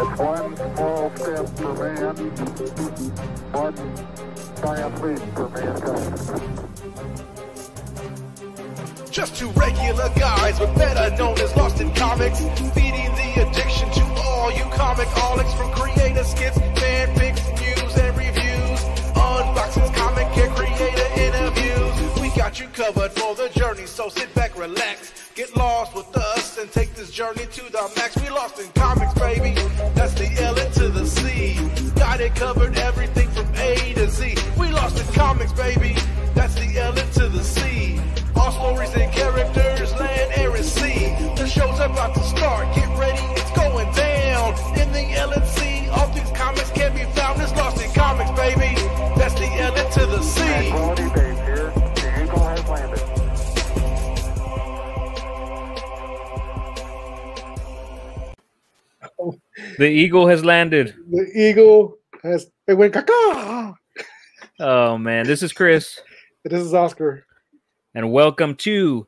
It's one small step for man, one giant leap for mankind. Just two regular guys, but better known as Lost in Comics, feeding the addiction to all you comicolics, from creator skits, fanfics, news and reviews, unboxings, comic care, creator interviews. We got you covered for the journey, so sit back, relax, get lost with us, and take this journey to the max. We Lost in Comics, baby. That's the L into the C. Got it covered, everything from A to Z. We Lost in Comics, baby. That's the L into the C. All stories and characters, land, air, and sea. The show's about to start. Get ready, it's going down. In the L and C, all these comics can be found. It's Lost in Comics, baby. That's the L into the C. Quality base here. The Eagle has landed. The eagle has landed. The eagle has... It went caca! Oh, man. This is Chris. This is Oscar. And welcome to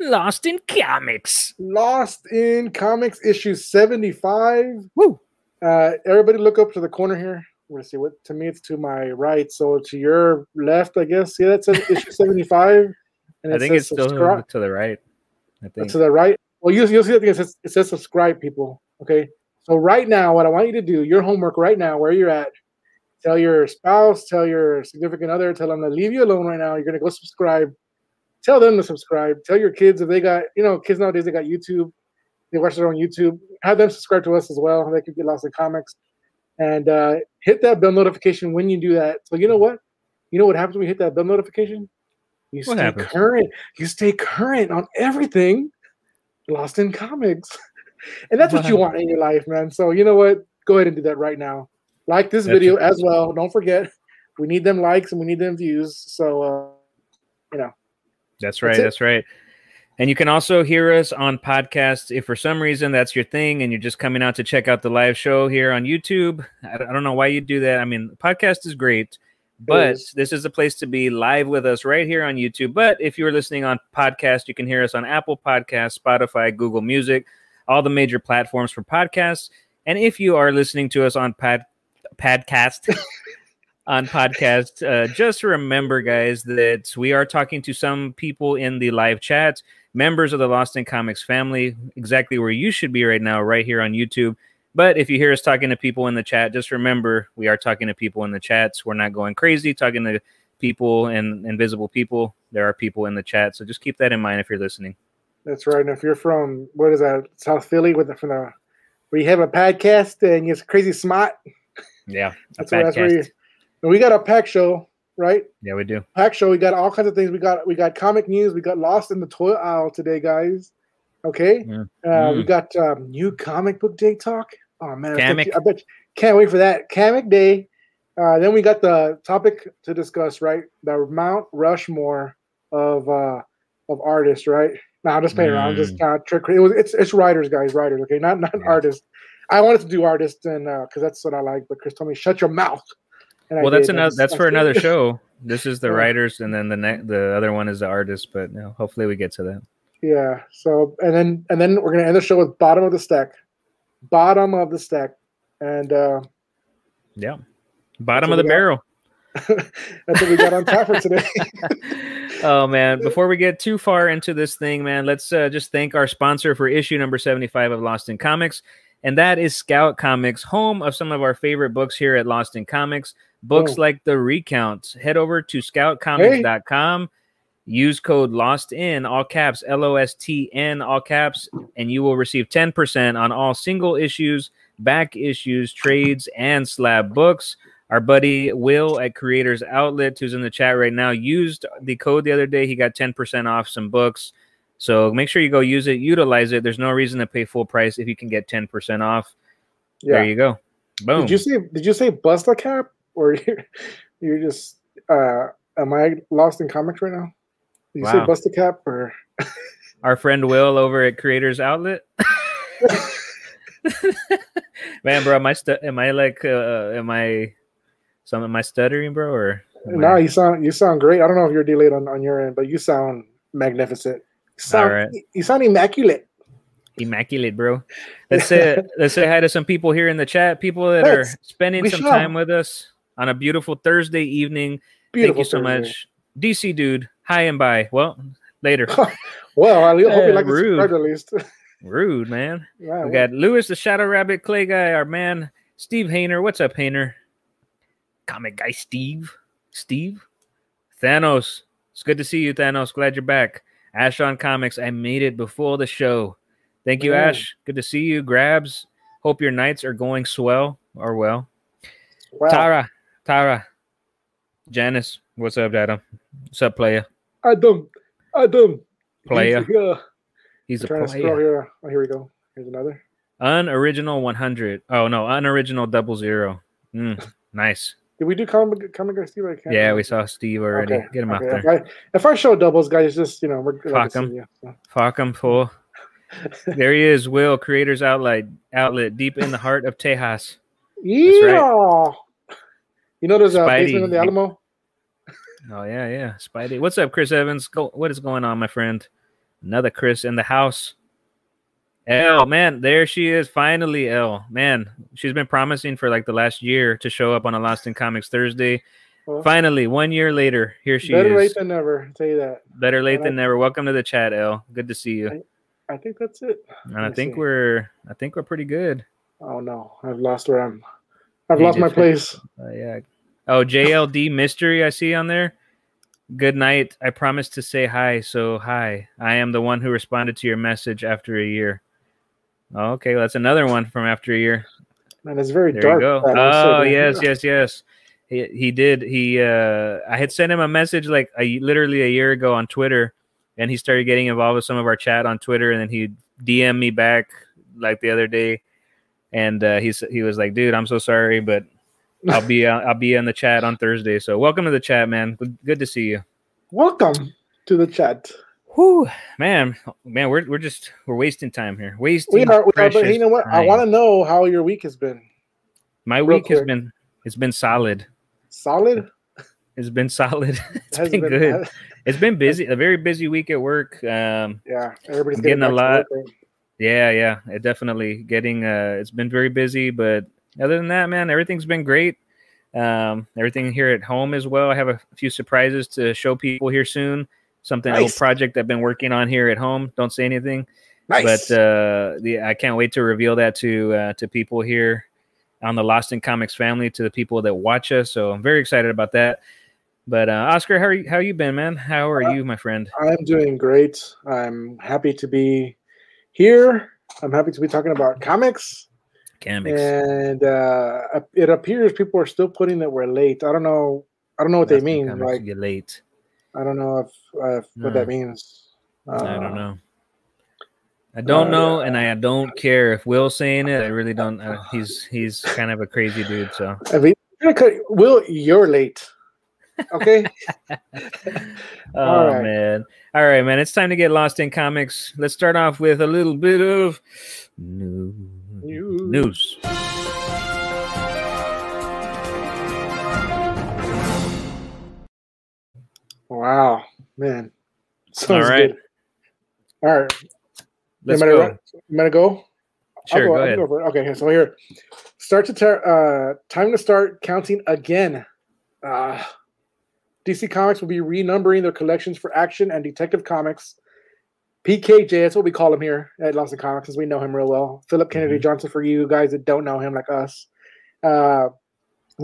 Lost in Comics. Lost in Comics, issue 75. Woo! Everybody look up to the corner here. We're going to see what... To me, it's to my right. So to your left, I guess. See, that says issue 75. And I think it's still to the right. I think. To the right? Well, you'll see that thing. It says subscribe, people. Okay? So right now, what I want you to do, your homework right now, where you're at, tell your spouse, tell your significant other, tell them to leave you alone right now. You're going to go subscribe. Tell them to subscribe. Tell your kids if they got, you know, kids nowadays, they got YouTube. They watch their own YouTube. Have them subscribe to us as well. They could get Lost in Comics. And hit that bell notification when you do that. So you know what? You know what happens when you hit that bell notification? You stay current. You stay current on everything Lost in Comics. And that's what you want in your life, man. So you know what? Go ahead and do that right now. Like this video as well. Don't forget, we need them likes and we need them views. So, you know. That's right. That's right. And you can also hear us on podcasts if for some reason that's your thing and you're just coming out to check out the live show here on YouTube. I don't know why you do that. I mean, the podcast is great, but this is a place to be live with us right here on YouTube. But if you're listening on podcast, you can hear us on Apple Podcasts, Spotify, Google Music, all the major platforms for podcasts. And if you are listening to us on podcast, just remember, guys, that we are talking to some people in the live chat, members of the Lost in Comics family, exactly where you should be right now, right here on YouTube. But if you hear us talking to people in the chat, just remember we are talking to people in the chats. We're not going crazy talking to people and invisible people. There are people in the chat. So just keep that in mind if you're listening. That's right. And if you're from, what is that, South Philly, where you have a podcast and it's crazy smart. Yeah, we got a pack show, right? Yeah, we do. Pack show. We got all kinds of things. We got comic news. We got Lost in the Toy Aisle today, guys. Okay. Yeah. We got new comic book day talk. Oh man, I bet you can't wait for that comic day. Then we got the topic to discuss, right? The Mount Rushmore of artists, right? No, I'm just playing around. Just kind of trick. It's writers, guys. Writers, okay? Not artists. I wanted to do artists, and because that's what I like. But Chris told me, "Shut your mouth." And well, that's for another show. This is the writers, and then the other one is the artists. But you know, hopefully, we get to that. Yeah. So and then we're gonna end the show with bottom of the stack, and yeah, bottom of the barrel. That's what we got on top for today. Oh man, before we get too far into this thing, man, let's just thank our sponsor for issue number 75 of Lost in Comics, and that is Scout Comics, home of some of our favorite books here at Lost in Comics, books like The Recounts. Head over to scoutcomics.com, use code LOSTIN, all caps, LOSTN, all caps, and you will receive 10% on all single issues, back issues, trades, and slab books. Our buddy Will at Creators Outlet, who's in the chat right now, used the code the other day. He got 10% off some books. So make sure you go use it, utilize it. There's no reason to pay full price if you can get 10% off. Yeah. There you go. Boom. Did you say bust a cap? Or you're just am I Lost in Comics right now? Did you say bust a cap? Or our friend Will over at Creators Outlet? Man, bro, am I stuttering, bro? Or no, you sound great. I don't know if you're delayed on your end, but you sound magnificent. You sound immaculate. Immaculate, bro. Let's say hi to some people here in the chat. People that are spending some time with us on a beautiful Thursday evening. Beautiful. Thank you so much. DC dude, hi and bye. Well, later. Well, I hope you like the subscribe at least. Rude, man. Right, we got Lewis, the Shadow Rabbit, Clay Guy, our man, Steve Hainer. What's up, Hainer? Comic Guy Steve. Steve? Thanos. It's good to see you, Thanos. Glad you're back. Ash on Comics. I made it before the show. Thank you, Ash. Good to see you. Grabs. Hope your nights are going swell or well. Wow. Tara. Janice. What's up, Adam? What's up, player? Adam. Player. He's a player. Oh, here we go. Here's another. Unoriginal 100. Oh, no. Unoriginal 00. Nice. Did we do comic guy Steve? Yeah, we saw Steve already. Okay. Get him out there. If I show doubles, guys, just, you know, we're going to see you. So. Farkum 4. There he is, Will, Creators Outlet, deep in the heart of Tejas. Yeah. Right. You know there's a basement in the Alamo? Oh, yeah. Spidey. What's up, Chris Evans? What is going on, my friend? Another Chris in the house. Elle, man, there she is. Finally, Elle. Man, she's been promising for like the last year to show up on a Lost in Comics Thursday. Well, finally, 1 year later, here she is. Better late than never, I'll tell you that. Better late than never. Welcome to the chat, Elle. Good to see you. I think that's it. And I think we're pretty good. Oh no, I've lost where I'm. I've lost my place. Yeah. Oh, JLD Mystery, I see on there. Good night. I promised to say hi, so hi. I am the one who responded to your message after a year. Oh, okay, well, that's another one from after a year. Man, it's very dark. There you go. Oh, yes. He did. I had sent him a message like literally a year ago on Twitter, and he started getting involved with some of our chat on Twitter, and then he DM'd me back like the other day, and he was like, "Dude, I'm so sorry, but." I'll be in the chat on Thursday. So welcome to the chat, man. Good to see you. Welcome to the chat. Whoo, man, we're wasting time here. We are, but you know what? I want to know how your week has been. My week has been solid. Solid? It's been solid. It's been good. It's been busy. A very busy week at work. Yeah, everybody's getting a lot. Yeah. It definitely getting. It's been very busy, but. Other than that, man, everything's been great. Everything here at home as well. I have a few surprises to show people here soon. Something nice. Old project I've been working on here at home. Don't say anything. Nice. But I can't wait to reveal that to people here on the Lost in Comics family, to the people that watch us. So I'm very excited about that. But Oscar, how you been, man? How are you, my friend? I'm doing great. I'm happy to be here. I'm happy to be talking about comics. And it appears people are still putting that we're late. I don't know what they mean. Like you're late. I don't know if what that means. I don't know. I don't know, and I don't care if Will's saying it. I really don't. He's kind of a crazy dude. So I mean, Will, you're late. Okay. All right, man. It's time to get Lost in Comics. Let's start off with a little bit of news. Wow, man. Sounds good. All right. Let's go. You want to go? Sure, go ahead. Okay, so here. Time to start counting again. DC Comics will be renumbering their collections for Action and Detective Comics. PKJ, that's what we call him here at Lost in Comics, since we know him real well. Philip Kennedy Johnson, for you guys that don't know him like us. The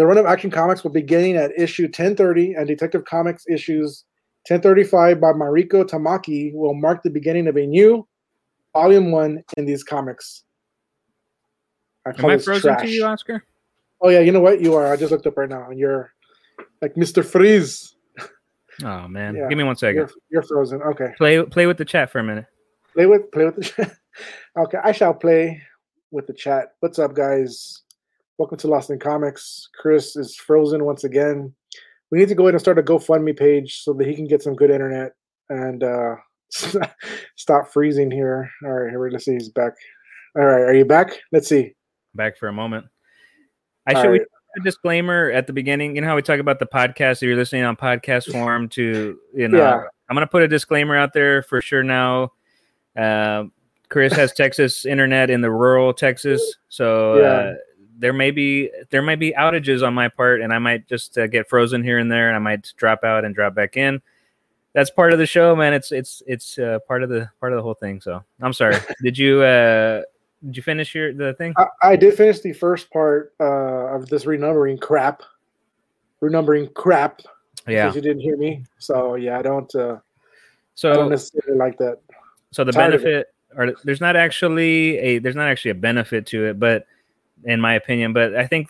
run of Action Comics will be beginning at issue 1030, and Detective Comics issues 1035 by Mariko Tamaki will mark the beginning of a new volume 1 in these comics. Am I frozen to you, Oscar? Oh, yeah, you know what? You are. I just looked up right now, and you're like Mr. Freeze. Oh man, yeah. Give me 1 second. You're frozen. Okay. Play with the chat for a minute. Play with the chat. Okay, I shall play with the chat. What's up, guys? Welcome to Lost in Comics. Chris is frozen once again. We need to go ahead and start a GoFundMe page so that he can get some good internet and stop freezing here. All right, here, let's see. He's back. All right, are you back? Let's see. Back for a moment. A disclaimer at the beginning. You know how we talk about the podcast, if you're listening on podcast form, I'm gonna put a disclaimer out there for sure now. Chris has Texas internet in the rural Texas, so there may be outages on my part, and I might just get frozen here and there, and I might drop out and drop back in. That's part of the show, man. It's part of the whole thing. So I'm sorry. Did you finish the thing? I did finish the first part of this renumbering crap. Yeah, because you didn't hear me. So yeah, I don't necessarily like that. So the benefit, or there's not actually a benefit to it, but in my opinion, but I think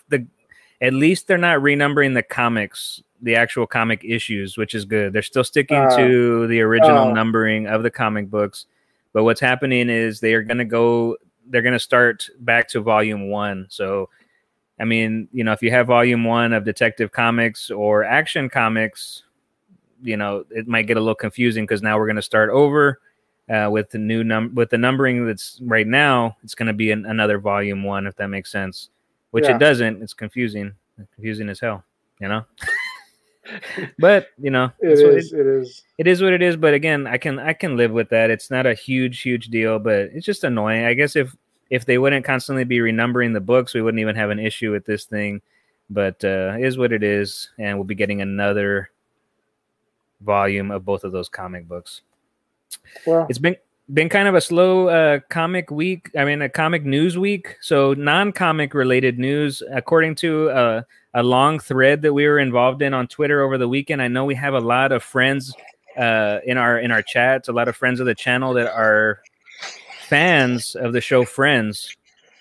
at least they're not renumbering the comics, the actual comic issues, which is good. They're still sticking to the original numbering of the comic books, but what's happening is they're going to start back to volume 1. So, I mean, you know, if you have volume 1 of Detective Comics or Action Comics, you know, it might get a little confusing because now we're going to start over with the new with the numbering that's right now. It's going to be another volume 1, if that makes sense. Which it doesn't. It's confusing. It's confusing as hell, you know. But you know, it is what it is. But again, I can live with that. It's not a huge deal, but it's just annoying. I guess if they wouldn't constantly be renumbering the books, we wouldn't even have an issue with this thing. But it is what it is, and we'll be getting another volume of both of those comic books. Well, it's been kind of a slow comic week. I mean, a comic news week. So non-comic related news, according to a long thread that we were involved in on Twitter over the weekend. I know we have a lot of friends in our chats, a lot of friends of the channel that are fans of the show Friends.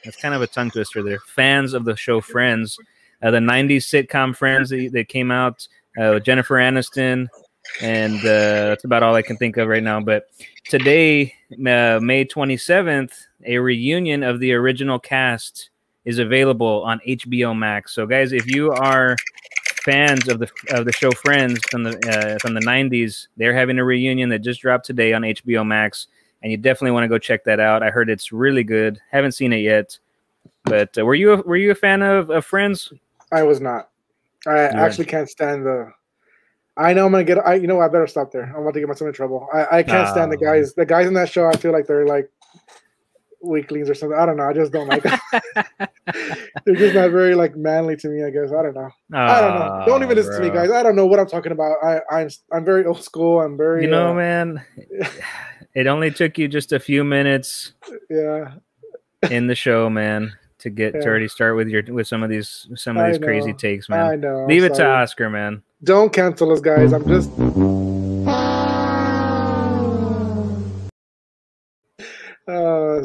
That's kind of a tongue twister there. Fans of the show Friends, the 90s sitcom Friends that came out with Jennifer Aniston. And that's about all I can think of right now. But today, May 27th, a reunion of the original cast is available on HBO Max. So, guys, if you are fans of the show Friends from the 90s, they're having a reunion that just dropped today on HBO Max, and you definitely want to go check that out. I heard it's really good. Haven't seen it yet, but were you a fan of Friends? I was not. I actually can't stand the. I know I'm gonna get. You know, I better stop there. I'm about to get myself in trouble. I can't stand the guys. The guys in that show, I feel like they're like weaklings or something. I don't know. I just don't like them. They're just not very like manly to me. I guess I don't know. I don't know. Don't even listen to me, guys. I don't know what I'm talking about. I'm very old school. I'm very. You know, man. It only took you just a few minutes. Yeah. In the show, man. To get to already start with some of these crazy takes, man. I know. Leave it to Oscar, man. Don't cancel us, guys. I'm just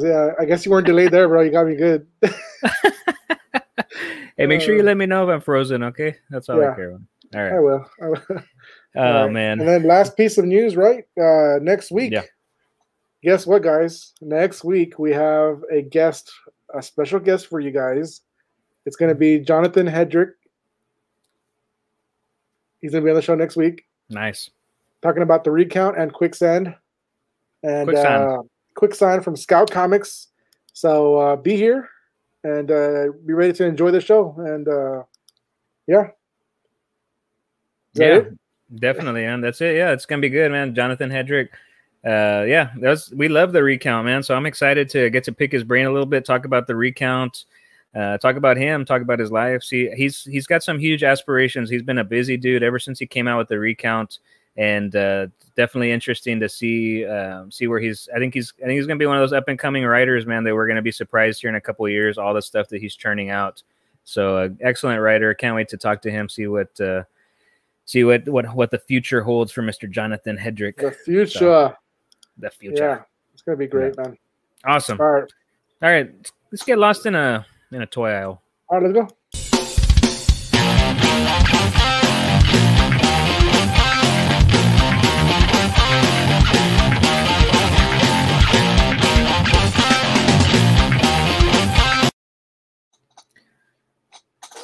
yeah, I guess you weren't delayed there, bro. You got me good. Hey, make sure you let me know if I'm frozen, okay? That's all I care about. All right. I will. Oh right. Man. And then last piece of news, right? Next week. Yeah. Guess what, guys? Next week we have a guest. A special guest for you guys. It's going to be Jonathan Hedrick. He's going to be on the show next week. Nice. Talking about The Recount and Quicksand. And Quick Sign from Scout Comics. So be here and be ready to enjoy the show. And definitely. And that's it. Yeah, it's going to be good, man. Jonathan Hedrick. We love The Recount, man. So I'm excited to get to pick his brain a little bit, talk about The Recount, talk about him, talk about his life. See, he's got some huge aspirations. He's been a busy dude ever since he came out with The Recount, and definitely interesting to see where he's. I think he's gonna be one of those up and coming writers, man. That we're gonna be surprised here in a couple of years. All the stuff that he's churning out. So excellent writer. Can't wait to talk to him. See what the future holds for Mr. Jonathan Hedrick. The future. So. The future. Yeah, it's gonna be great, man. Awesome. All right, let's get lost in a toy aisle. All right, let's go.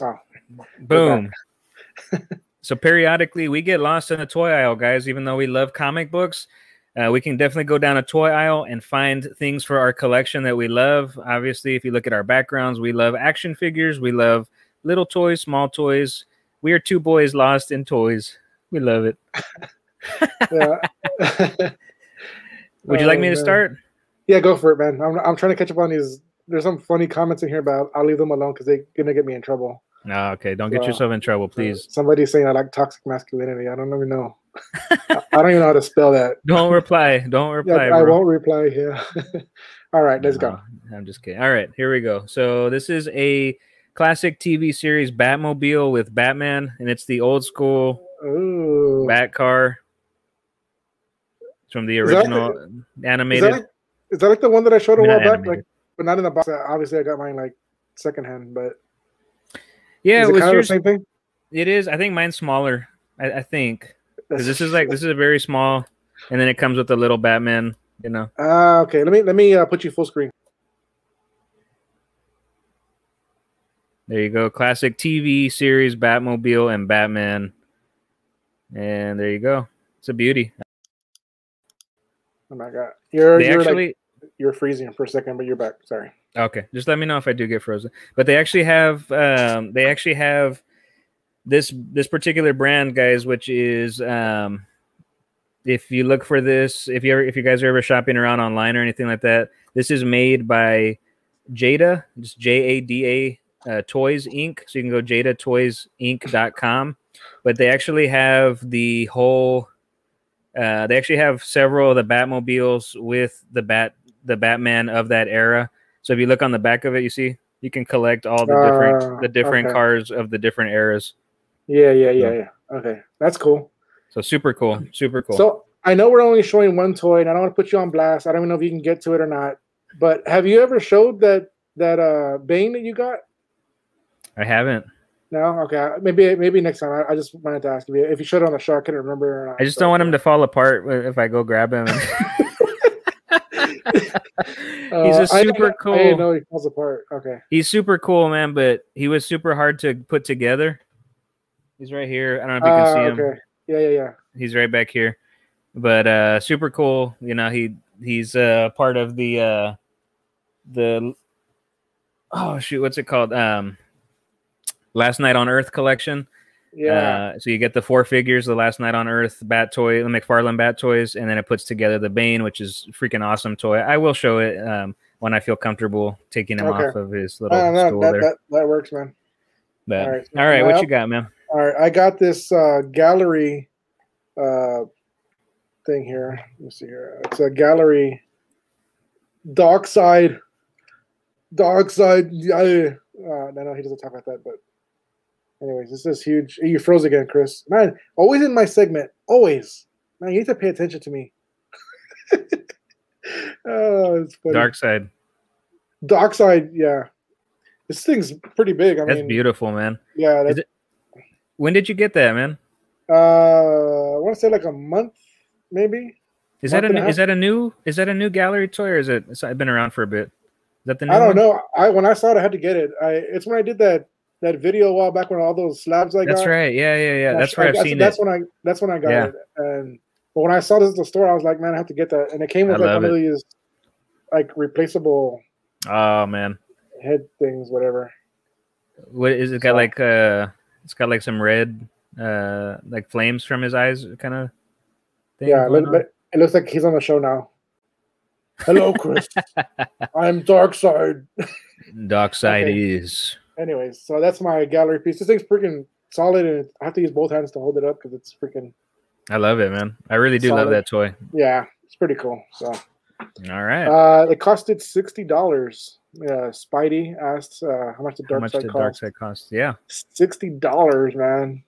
Oh, boom. So periodically we get lost in a toy aisle, guys. Even though we love comic books. We can definitely go down a toy aisle and find things for our collection that we love. Obviously, if you look at our backgrounds, we love action figures. We love little toys, small toys. We are two boys lost in toys. We love it. Would you like me to start? Yeah, go for it, man. I'm trying to catch up on these. There's some funny comments in here, but I'll leave them alone because they're going to get me in trouble. No, okay. Don't get yourself in trouble, please. Somebody's saying I like toxic masculinity. I don't even know. I don't even know how to spell that. Don't reply. Don't reply. Yeah, I won't reply here. All right, let's go. I'm just kidding. All right, here we go. So this is a classic TV series, Batmobile with Batman, and it's the old school Batcar. It's from the original animated. Is that like the one that I showed a while back? Like, but not in the box. Obviously, I got mine like secondhand, but. Yeah, is it kind of the same thing? It is. I think mine's smaller. I think because this is a very small, and then it comes with a little Batman. You know. Okay. Let me put you full screen. There you go. Classic TV series Batmobile and Batman, and there you go. It's a beauty. Oh my God! You're freezing for a second, but you're back. Sorry. Okay, just let me know if I do get frozen. But they actually have this particular brand, guys, which is if you look for this, if you guys are ever shopping around online or anything like that, this is made by Jada, just Jada Toys Inc. So you can go JadaToysInc.com. But they actually have the whole they actually have several of the Batmobiles with the Batman of that era. So if you look on the back of it, you see you can collect all the different cars of the different eras. Yeah. Okay, that's cool. So super cool. So I know we're only showing one toy, and I don't want to put you on blast. I don't even know if you can get to it or not. But have you ever showed that Bane that you got? I haven't. No. Okay. Maybe next time. I just wanted to ask you if you showed it on the show. I couldn't remember. Or not, I just don't want him to fall apart if I go grab him. He's just super cool. I know he falls apart. Okay. He's super cool, man, but he was super hard to put together. He's right here. I don't know if you can see him. Okay. Yeah. He's right back here. But super cool. You know, he's part of the what's it called? Last Night on Earth collection. Yeah. So you get the 4 figures, the Last Night on Earth Bat toy, the McFarlane Bat toys, and then it puts together the Bane, which is freaking awesome toy. I will show it when I feel comfortable taking him off of his little stool there. That works, man. But, all right, what you got, man? All right, I got this gallery thing here. Let me see here. It's a gallery. Darkseid. No, he doesn't talk about that, but. Anyways, this is huge. You froze again, Chris. Man, always in my segment. Always. Man, you need to pay attention to me. Oh, it's funny. Darkseid, yeah. This thing's pretty big. That's beautiful, man. Yeah. When did you get that, man? I want to say like a month, maybe. Is that a new gallery toy, or is it? It's been around for a bit. Is that the new? I don't know. When I saw it, I had to get it. It's when I did that video a while back when all those slabs I got. That's right. Yeah. That's where I've seen it. That's when I got it. And but when I saw this at the store, I was like, man, I have to get that. And it came with like one of these like replaceable head things, whatever. What is it got like it's got like some red like flames from his eyes kind of thing. Yeah, it looks like he's on the show now. Hello, Chris. I'm Darkseid. Darkseid is. Anyways, so that's my gallery piece. This thing's freaking solid, and I have to use both hands to hold it up because it's freaking. I love it, man. I really do love that toy. Yeah, it's pretty cool. So, all right. It costed $60. Spidey asked how much the Darkseid cost. Yeah, $60, man.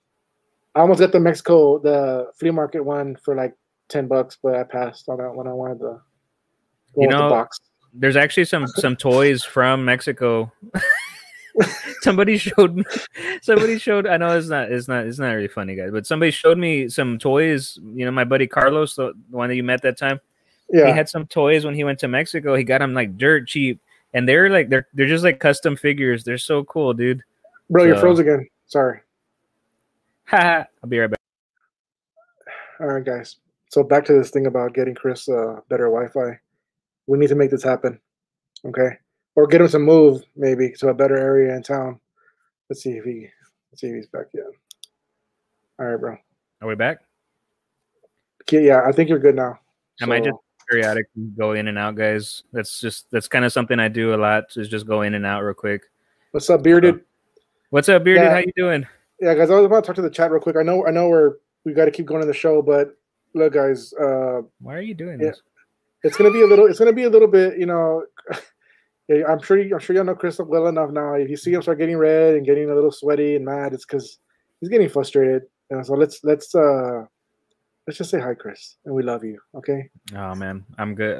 I almost got the flea market one for like $10, but I passed on that one. I wanted the the box. There's actually some toys from Mexico. Somebody showed. I know it's not really funny, guys. But somebody showed me some toys. You know, my buddy Carlos, the one that you met that time. Yeah, he had some toys when he went to Mexico. He got them like dirt cheap, and they're just like custom figures. They're so cool, dude. Bro, you're froze again. Sorry. Haha. I'll be right back. All right, guys. So back to this thing about getting Chris better Wi-Fi. We need to make this happen. Okay. Or get him to move maybe to a better area in town. Let's see if he's back yet. All right, bro. Are we back? Yeah, I think you're good now. Am I just periodically go in and out, guys. That's kind of something I do a lot, is just go in and out real quick. What's up, Bearded? What's up, Bearded? Yeah. How you doing? Yeah, guys, I was about to talk to the chat real quick. I know we got to keep going on the show, but look, guys. Why are you doing this? It's gonna be a little bit, you know. I'm sure y'all know Crystal well enough now. If you see him start getting red and getting a little sweaty and mad, it's because he's getting frustrated. And so let's just say hi, Chris, and we love you. Okay. Oh man, I'm good.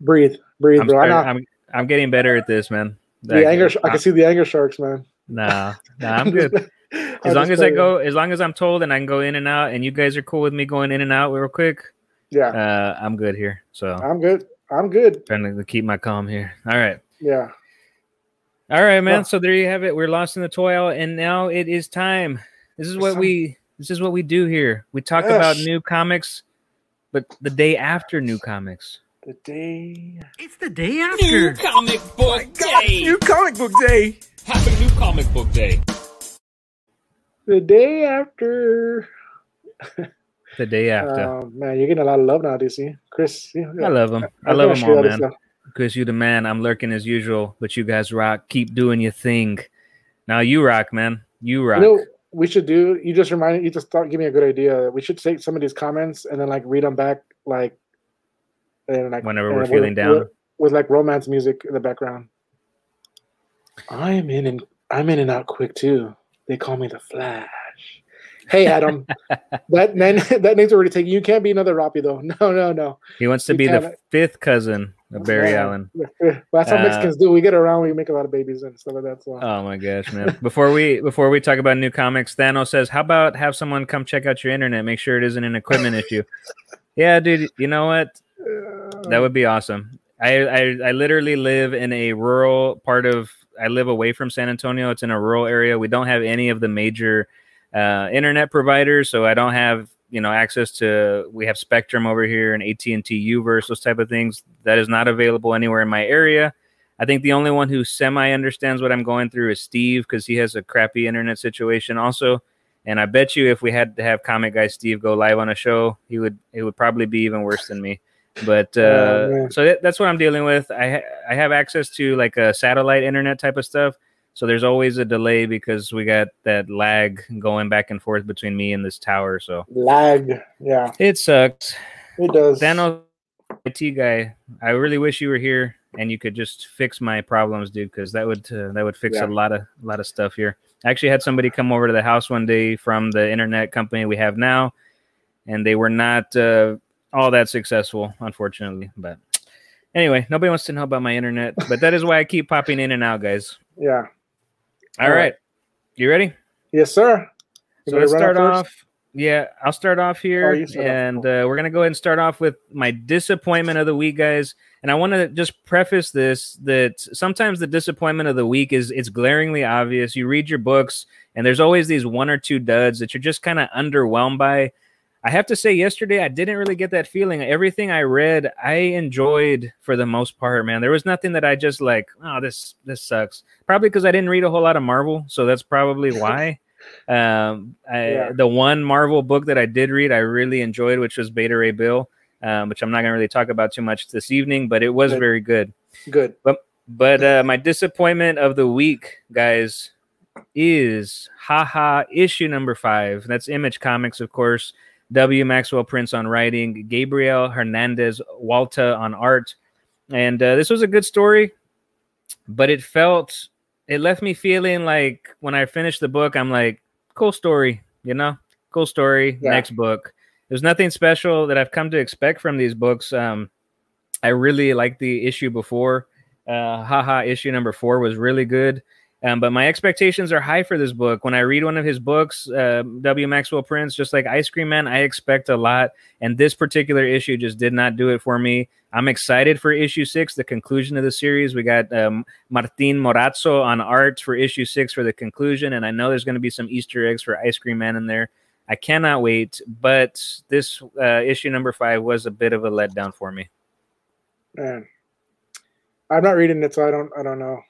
Breathe, bro. I'm getting better at this, man. I can see the anger sharks, man. Nah, I'm good. As long as I'm told and I can go in and out, and you guys are cool with me going in and out real quick. Yeah. I'm good here. So I'm good. Trying to keep my calm here. All right. Yeah. All right, man. Well, so there you have it. We're lost in the toil, and now it is time. This is what we do here. We talk about new comics, but the day after new comics. It's the day after new comic book day. New comic book day. Happy new comic book day. The day after. The day after. Oh, man, you're getting a lot of love now, DC. Chris. I love him. I love him all, man. Chris, you the man. I'm lurking as usual, but you guys rock. Keep doing your thing. Now you rock, man. You rock. You know, we should do. Give me a good idea. We should take some of these comments and then like read them back, like, and like whenever we're feeling down, with like romance music in the background. I'm in and out quick too. They call me the Flash. Hey Adam, that name's already taken. You can't be another Roppy though. No. He wants to be the fifth cousin of Barry Allen. Well, that's how Mexicans do. We get around. We make a lot of babies and stuff like that. So. Oh my gosh, man! Before we talk about new comics, Thanos says, "How about have someone come check out your internet? Make sure it isn't an equipment issue." Yeah, dude. You know what? That would be awesome. I literally live in a rural part of. I live away from San Antonio. It's in a rural area. We don't have any of the major internet providers, so I don't have access to. We have Spectrum over here and AT&T Uverse, those type of things. That is not available anywhere in my area. I think the only one who semi understands what I'm going through is Steve, because he has a crappy internet situation also. And I bet you if we had to have comic guy Steve go live on a show, it would probably be even worse than me. But so that's what I'm dealing with. I have access to like a satellite internet type of stuff. So there's always a delay because we got that lag going back and forth between me and this tower. So lag, yeah, it sucks. It does. Thanos, IT guy, I really wish you were here and you could just fix my problems, dude. Because that would fix a lot of stuff here. I actually had somebody come over to the house one day from the internet company we have now, and they were not all that successful, unfortunately. But anyway, nobody wants to know about my internet. But that is why I keep popping in and out, guys. Yeah. All right. You ready? Yes, sir. So let's start off. Yeah, I'll start off here. And we're going to go ahead and start off with my disappointment of the week, guys. And I want to just preface this, that sometimes the disappointment of the week it's glaringly obvious. You read your books, and there's always these one or two duds that you're just kind of underwhelmed by. I have to say, yesterday, I didn't really get that feeling. Everything I read, I enjoyed for the most part, man. There was nothing that I just like, oh, this sucks. Probably because I didn't read a whole lot of Marvel, so that's probably why. The one Marvel book that I did read, I really enjoyed, which was Beta Ray Bill, which I'm not going to really talk about too much this evening, but it was very good. Good. But my disappointment of the week, guys, is issue number 5. That's Image Comics, of course. W. Maxwell Prince on writing, Gabriel Hernandez Walta on art. And this was a good story, but it left me feeling like when I finished the book, I'm like, cool story, cool story. Yeah. Next book. There's nothing special that I've come to expect from these books. I really liked the issue before. Issue number 4 was really good. But my expectations are high for this book. When I read one of his books, W. Maxwell Prince, just like Ice Cream Man, I expect a lot. And this particular issue just did not do it for me. I'm excited for issue 6, the conclusion of the series. We got Martin Morazzo on art for issue 6 for the conclusion. And I know there's going to be some Easter eggs for Ice Cream Man in there. I cannot wait. But this issue number 5 was a bit of a letdown for me. Man. I'm not reading it, so I don't know.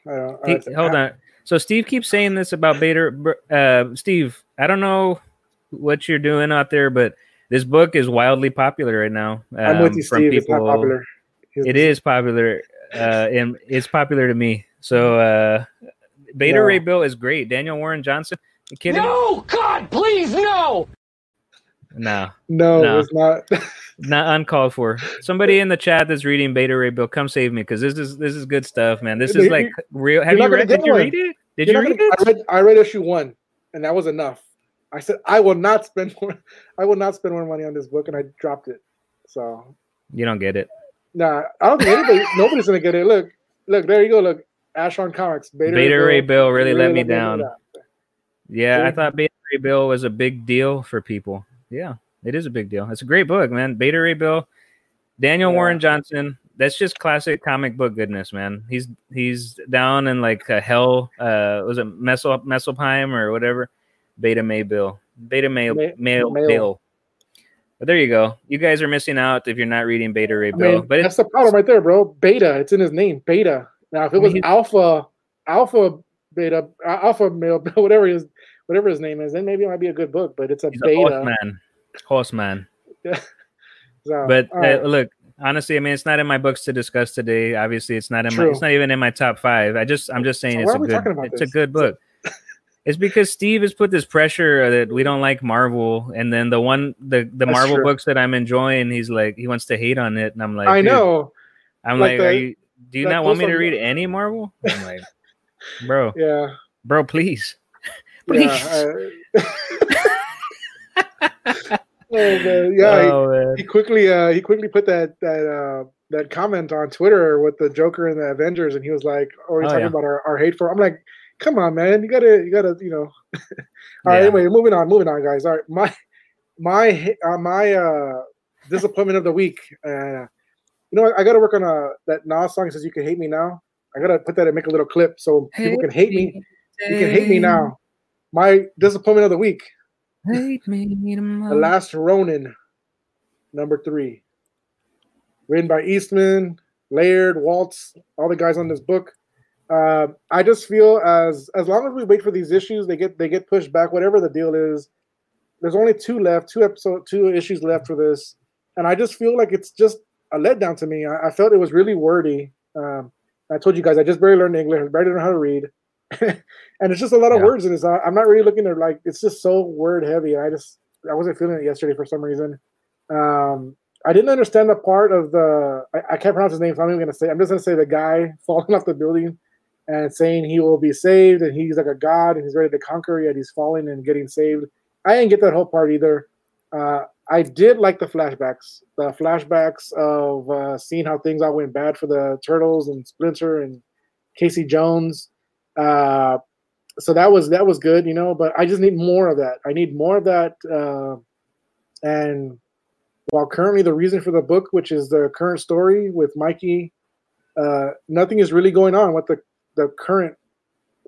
Hold on. So Steve keeps saying this about Beta. Steve, I don't know what you're doing out there, but This book is wildly popular right now. I'm with you, Steve. People, it's not popular. It is popular, and it's popular to me. So Beta Ray Bill is great. Daniel Warren Johnson. You kidding? No, God, please, no. No, it's not. Not uncalled for. Somebody in the chat that's reading Beta Ray Bill, come save me, because this is good stuff, man. This is like real. Have you read? Did you read it? Did you read it? I read issue 1, and that was enough. I said I will not spend more. I will not spend more money on this book, and I dropped it. So you don't get it. Nah, I don't think anybody. Nobody's gonna get it. Look, there you go. Look, Action Comics. Beta Ray Bill really let me down. Yeah, I thought Beta Ray Bill was a big deal for people. Yeah, it is a big deal. It's a great book, man. Beta Ray Bill, Daniel Warren Johnson. That's just classic comic book goodness, man. He's down in like a hell. Was it Messelheim or whatever? Beta Ray Bill. But there you go. You guys are missing out if you're not reading Beta Ray Bill. I mean, but that's the problem right there, bro. Beta. It's in his name. Beta. Now, if it was Alpha Male Bill, whatever his name is, then maybe it might be a good book. But it's a beta. Horseman. So, but look, honestly, I mean, it's not in my books to discuss today. Obviously, it's not in my. It's not even in my top 5. I'm just saying, so it's a good book. It's because Steve has put this pressure that we don't like Marvel, and then the Marvel books that I'm enjoying, he's like, he wants to hate on it, and I'm like, I know. I'm like, do you not want me to read any Marvel? I'm like, bro, bro, please, He quickly put that comment on Twitter with the Joker and the Avengers, and he was like, "Oh, he's talking about our hate for." I'm like, come on, man. You gotta, you know. All right. Anyway, moving on, guys. All right. My disappointment of the week. You know, I gotta work on that Nas song that says "You Can Hate Me Now." I gotta put that and make a little clip so people can hate me. You can hate me now. My disappointment of the week. Hate me tomorrow. The Last Ronin, number 3, written by Eastman, Laird, Waltz, all the guys on this book. I just feel as long as we wait for these issues, they get pushed back. Whatever the deal is, there's only 2 issues left for this, and I just feel like it's just a letdown to me. I felt it was really wordy. I told you guys I just barely learned English, barely learned how to read, and it's just a lot of words in this. I'm not really looking at like it's just so word heavy. I wasn't feeling it yesterday for some reason. I didn't understand the part of the I can't pronounce his name, so I'm not even gonna say. I'm just gonna say the guy falling off the building and saying he will be saved, and he's like a god, and he's ready to conquer, yet he's falling and getting saved. I didn't get that whole part either. I did like the flashbacks of seeing how things all went bad for the Turtles and Splinter and Casey Jones. So that was good, you know, but I just need more of that. I need more of that. And while currently the reason for the book, which is the current story with Mikey, nothing is really going on with the current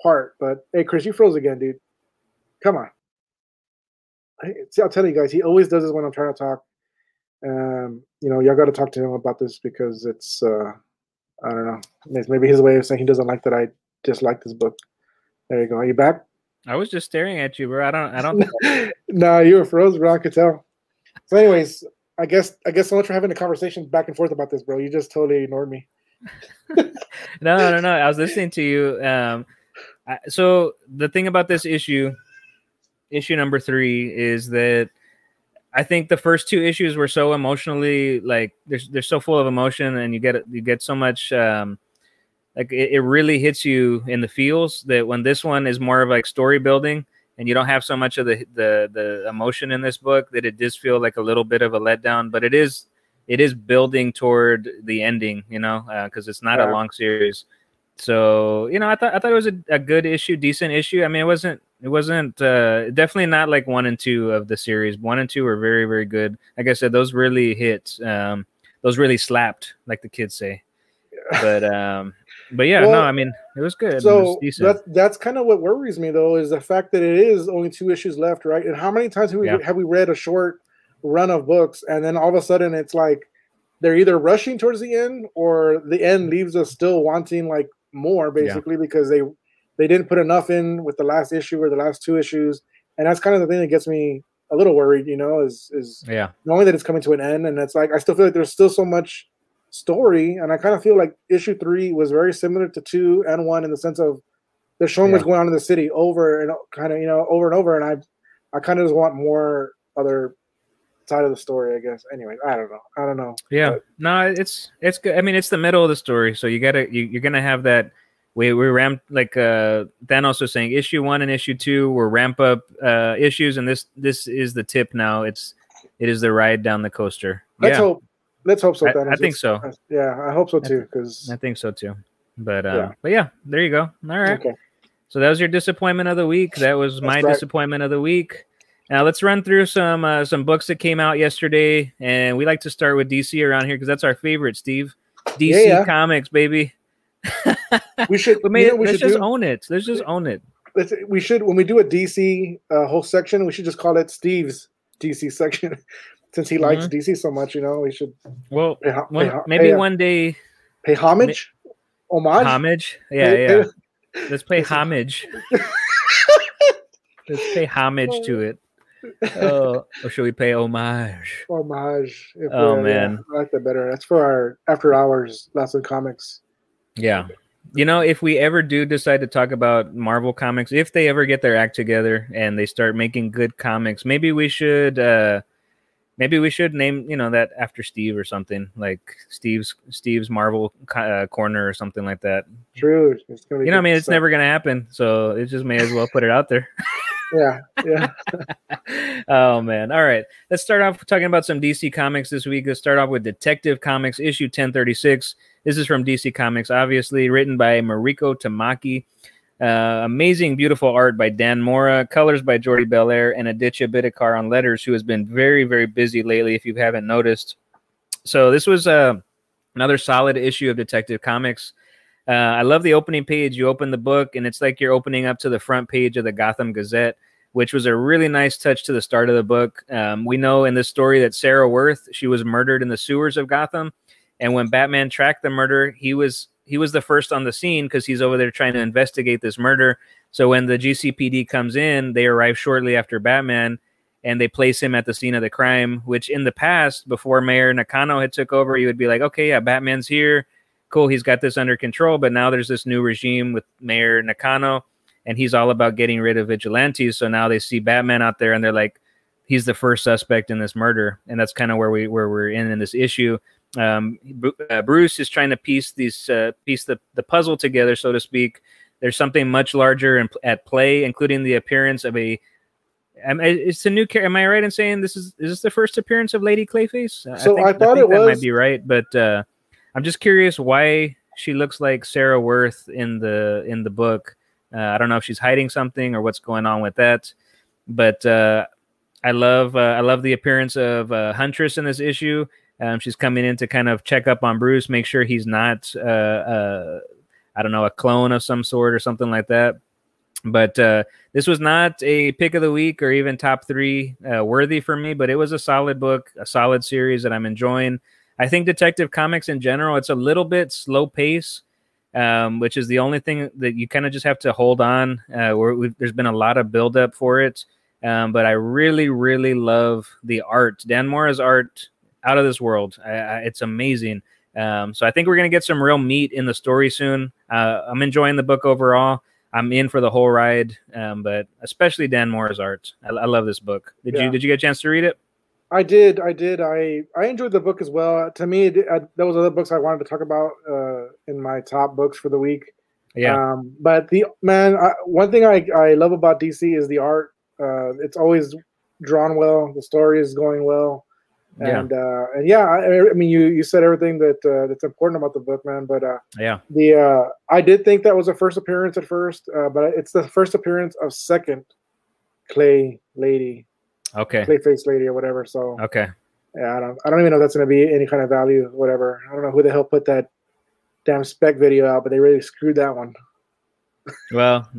part. But hey, Chris, you froze again, dude. Come on. I'll tell you guys, he always does this when I'm trying to talk. You know, y'all got to talk to him about this because it's, I don't know, it's maybe his way of saying he doesn't like that I dislike this book. There you go. Are you back? I was just staring at you, bro. I don't. No, you were frozen, bro. I could tell. So, anyways, I guess so much for having a conversation back and forth about this, bro. You just totally ignored me. No. I was listening to you. So the thing about this issue number 3, is that I think the first 2 issues were so emotionally like they're so full of emotion, and you get so much like it really hits you in the feels. That when this one is more of like story building, and you don't have so much of the emotion in this book, that it does feel like a little bit of a letdown. But it is building toward the ending, you know, because it's not a long series. So, you know, I thought it was a good issue, decent issue. I mean, it wasn't definitely not like 1 and 2 of the series. 1 and 2 were very, very good. Like I said, those really hit. Those really slapped, like the kids say. But yeah, well, no, I mean, it was good. So it was decent. That's kind of what worries me, though, is the fact that it is only 2 issues left, right? And how many times have we read a short run of books, and then all of a sudden it's like they're either rushing towards the end, or the end leaves us still wanting like more, basically, because they didn't put enough in with the last issue or the last 2 issues, and that's kind of the thing that gets me a little worried, you know, is yeah, knowing that it's coming to an end. And it's like, I still feel like there's still so much story. And I kind of feel like issue 3 was very similar to 2 and 1 in the sense of they're showing what's going on in the city over and kind of, you know, over and over. And I kind of just want more other side of the story, I guess. Anyway, I don't know. Yeah, but no, it's good. I mean, it's the middle of the story, so you gotta you're gonna have that. We ramped, like Thanos was saying, issue 1 and issue 2 were ramp up issues, and this is the tip now. It is the ride down the coaster. Let's hope so. Thanos. I think so. Yeah, I hope so too. Because I think so too. But yeah, there you go. All right. Okay. So that was your disappointment of the week. That was my disappointment of the week. Now let's run through some books that came out yesterday, and we like to start with DC around here because that's our favorite. Steve, DC Comics, baby. Let's just own it. We should, when we do a DC whole section, we should just call it Steve's DC section, since he likes DC so much. You know, we should. Well, maybe one day. Pay homage, homage. Yeah. Let's play homage. Let's pay homage to it. Oh, or should we pay homage? Homage. Oh man, I like that better. That's for our after hours Lost in Comics. Yeah. You know, if we ever do decide to talk about Marvel Comics, if they ever get their act together and they start making good comics, maybe we should name, you know, that after Steve or something, like Steve's Marvel Corner or something like that. True. It's gonna be, you know, I mean, it's never going to happen, so it just may as well put it out there. Yeah. Oh man. All right. Let's start off talking about some DC Comics this week. Let's start off with Detective Comics issue 1036. This is from DC Comics, obviously written by Mariko Tamaki. Amazing, beautiful art by Dan Mora, colors by Jordi Belair and Aditya Bidikar on letters, who has been very, very busy lately, if you haven't noticed. So this was another solid issue of Detective Comics. I love the opening page. You open the book, and it's like you're opening up to the front page of the Gotham Gazette, which was a really nice touch to the start of the book. We know in this story that Sarah Wirth, she was murdered in the sewers of Gotham, and when Batman tracked the murder, he was the first on the scene because he's over there trying to investigate this murder. So when the GCPD comes in, they arrive shortly after Batman, and they place him at the scene of the crime, which in the past, before Mayor Nakano had took over, you would be like, okay, yeah, Batman's here. Cool, he's got this under control, but now there's this new regime with Mayor Nakano, and he's all about getting rid of vigilantes. So now they see Batman out there, and they're like, he's the first suspect in this murder, and that's kind of where we're in this issue. Bruce is trying to piece the puzzle together, so to speak. There's something much larger at play, including the appearance of a. It's a new character. Am I right in saying is this the first appearance of Lady Clayface? So I think that might be right, but. I'm just curious why she looks like Sarah Wirth in the book. I don't know if she's hiding something or what's going on with that. But I love the appearance of Huntress in this issue. She's coming in to kind of check up on Bruce, make sure he's not a clone of some sort or something like that. But this was not a pick of the week or even top 3 worthy for me. But it was a solid book, a solid series that I'm enjoying. I think Detective Comics in general, it's a little bit slow pace, which is the only thing that you kind of just have to hold on. There's been a lot of buildup for it, but I really, really love the art. Dan Mora's art, out of this world. It's amazing. So I think we're going to get some real meat in the story soon. I'm enjoying the book overall. I'm in for the whole ride, but especially Dan Mora's art. I love this book. Did you get a chance to read it? I did. I enjoyed the book as well. To me, that was other books I wanted to talk about in my top books for the week. Yeah. But one thing I love about DC is the art. It's always drawn well. The story is going well. And I mean, you said everything that's important about the book, man. But I did think that was a first appearance at first, but it's the first appearance of second Clay Lady. Okay. Clayface Lady or whatever. So okay. Yeah, I don't even know if that's gonna be any kind of value, whatever. I don't know who the hell put that damn spec video out, but they really screwed that one. Well,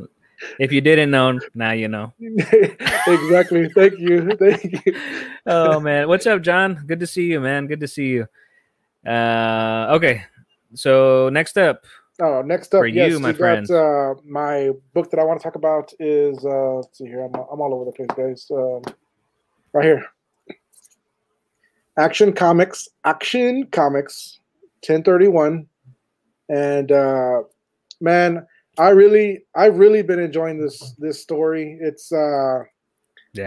if you didn't know, now you know. Exactly. Thank you. Oh man. What's up, John? Good to see you, man. Good to see you. Okay. So next up. Next up, my friend. My book that I want to talk about is let's see here. I'm all over the place, guys. Right here. Action Comics, 1031. And man, I've really been enjoying this story. It's yeah.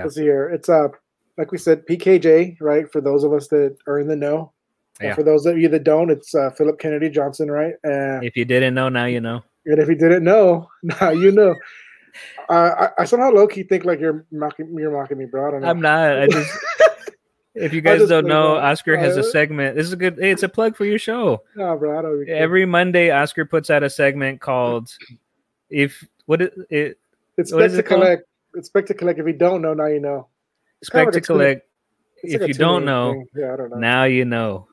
Let's see here. It's like we said, PKJ, right? For those of us that are in the know. Yeah. And for those of you that don't, it's Philip Kennedy Johnson, right? If you didn't know, now you know. And if you didn't know, now you know. I somehow low-key think like you're mocking me, bro. I don't know. I'm not. I just if you guys don't know, Oscar has a segment. This is good. Hey, it's a plug for your show. No, bro. I don't Every Monday, Oscar puts out a segment called "If What Is It." It's Spectacollect. It's Spectacollect. If you don't know, now you know. Spectacollect. If you don't know, yeah, I don't know. Now you know.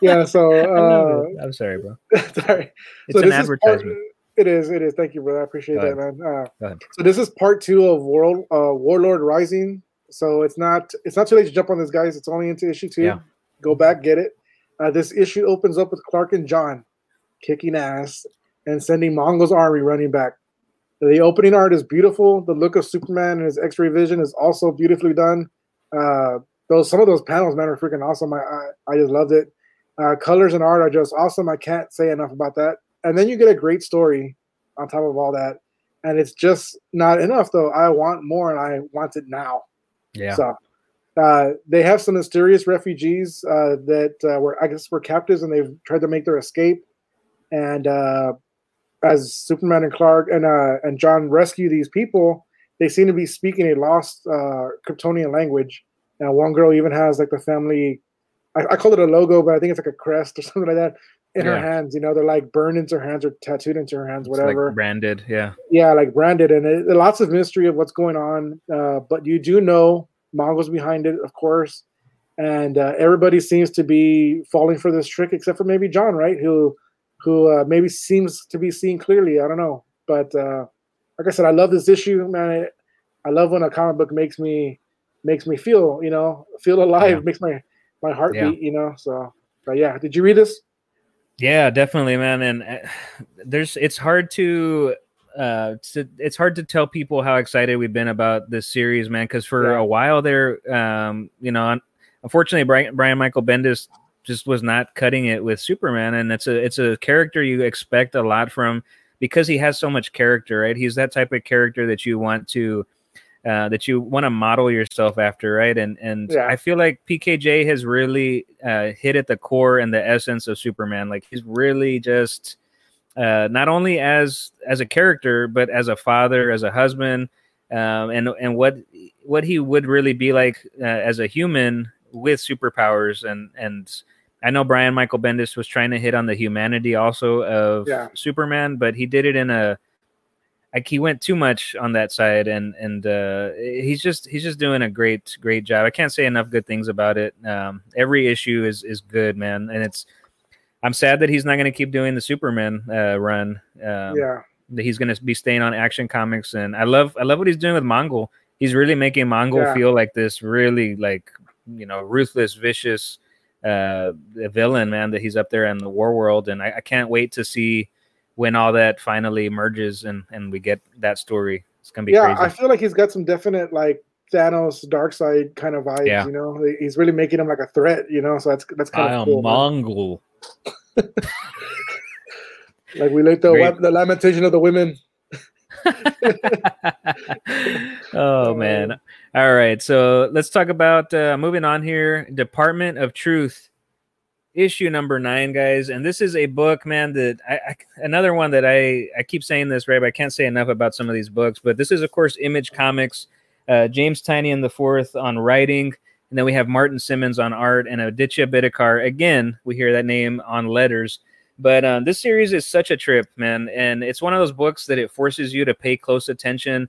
Yeah, so I'm sorry, bro. Sorry. It's an advertisement. It is. Thank you, brother. I appreciate that, man. So this is part 2 of Warlord Rising. So it's not too late to jump on this, guys. It's only into issue 2. Yeah. Go back, get it. This issue opens up with Clark and John kicking ass and sending Mongol's army running back. The opening art is beautiful. The look of Superman and his X-ray vision is also beautifully done. Some of those panels, man, are freaking awesome. I just loved it. Colors and art are just awesome. I can't say enough about that. And then you get a great story on top of all that. And it's just not enough, though. I want more, and I want it now. Yeah. So they have some mysterious refugees that were, I guess, were captives, and they've tried to make their escape. And as Superman and Clark and John rescue these people, they seem to be speaking a lost Kryptonian language. And one girl even has, like, the family – I call it a logo, but I think it's, like, a crest or something like that in her hands. You know, they're, like, burned into her hands or tattooed into her hands, whatever. It's like branded, yeah. Yeah, like branded. And lots of mystery of what's going on. But you do know Mongo's behind it, of course. And everybody seems to be falling for this trick except for maybe John, right, who maybe seems to be seeing clearly. I don't know. But like I said, I love this issue, man. I love when a comic book makes me feel, you know, feel alive, makes my heart beat, you know. So, but yeah, did you read this? Yeah, definitely, man. And it's hard to tell people how excited we've been about this series, man, because for a while there, you know, unfortunately, Brian Michael Bendis just was not cutting it with Superman, and it's a character you expect a lot from because he has so much character, right? He's that type of character that you want to. That you want to model yourself after, right? And I feel like PKJ has really hit at the core and the essence of Superman. Like, he's really just not only as a character, but as a father, as a husband, and what he would really be like as a human with superpowers. And I know Brian Michael Bendis was trying to hit on the humanity also of Superman, but he did it in a like he went too much on that side, and he's just doing a great job. I can't say enough good things about it. Every issue is good, man, and I'm sad that he's not going to keep doing the Superman run. That he's going to be staying on Action Comics, and I love what he's doing with Mongol. He's really making Mongol feel like this really, like, you know, ruthless, vicious villain, man. That he's up there in the war world, and I can't wait to see when all that finally merges and we get that story. It's going to be crazy. I feel like he's got some definite, like, Thanos, Darkseid kind of vibes, you know? He's really making him like a threat, you know? So that's kind of cool. I am Mongol. Like we like the lamentation of the women. Oh, man. All right. So let's talk about, moving on here, Department of Truth. Issue number 9, guys, and this is a book, man, that another one that I keep saying this, right, but I can't say enough about some of these books, but this is, of course, Image Comics, James Tynion IV on writing, and then we have Martin Simmons on art, and Aditya Bidikar, again, we hear that name on letters, but this series is such a trip, man, and it's one of those books that it forces you to pay close attention,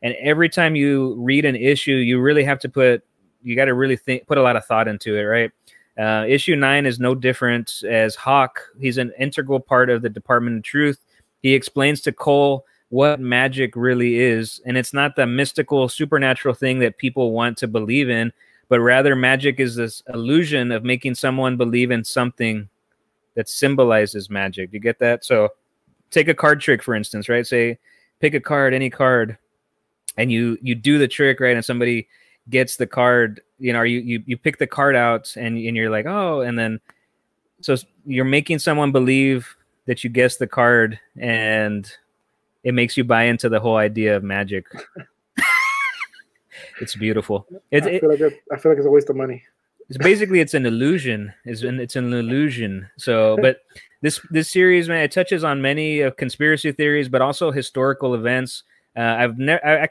and every time you read an issue, you got to really put a lot of thought into it, right? Issue 9 is no different as Hawk. He's an integral part of the Department of Truth. He explains to Cole what magic really is, and it's not the mystical, supernatural thing that people want to believe in, but rather magic is this illusion of making someone believe in something that symbolizes magic. You get that? So take a card trick, for instance, right? Say, pick a card, any card, and you do the trick, right? And somebody gets the card, you know, or you pick the card out and you're like, oh, and then so you're making someone believe that you guessed the card, and it makes you buy into the whole idea of magic. It's beautiful. I feel like it's a waste of money. It's basically it's an illusion. It's an illusion. So, but this series, man, it touches on many conspiracy theories, but also historical events. I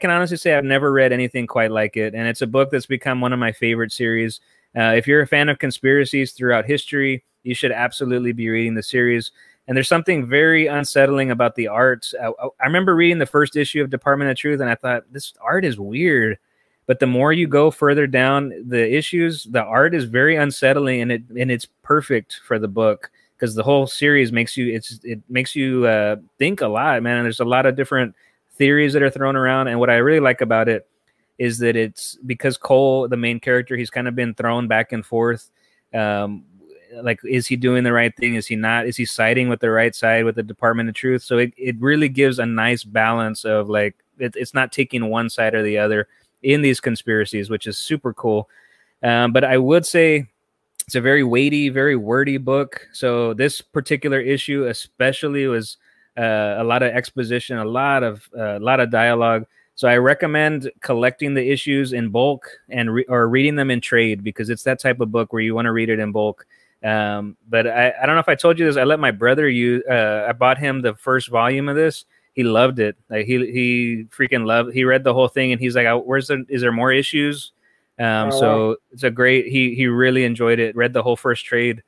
can honestly say I've never read anything quite like it, and it's a book that's become one of my favorite series. If you're a fan of conspiracies throughout history, you should absolutely be reading the series. And there's something very unsettling about the art. I remember reading the first issue of Department of Truth, and I thought, this art is weird. But the more you go further down the issues, the art is very unsettling, and it's perfect for the book because the whole series makes you it makes you think a lot, man. And there's a lot of different theories that are thrown around, and what I really like about it is that it's because Cole, the main character, he's kind of been thrown back and forth. Like, is he doing the right thing? Is he not? Is he siding with the right side with the Department of Truth? So it really gives a nice balance of like it's not taking one side or the other in these conspiracies, which is super cool. But I would say it's a very weighty, very wordy book. So this particular issue especially was a lot of exposition, a lot of dialogue. So I recommend collecting the issues in bulk and or reading them in trade, because it's that type of book where you want to read it in bulk. But I don't know if I told you this. I let my brother I bought him the first volume of this. He loved it. Like he freaking loved. He read the whole thing, and he's like, "Is there more issues?" So it's a great. He really enjoyed it. Read the whole first trade.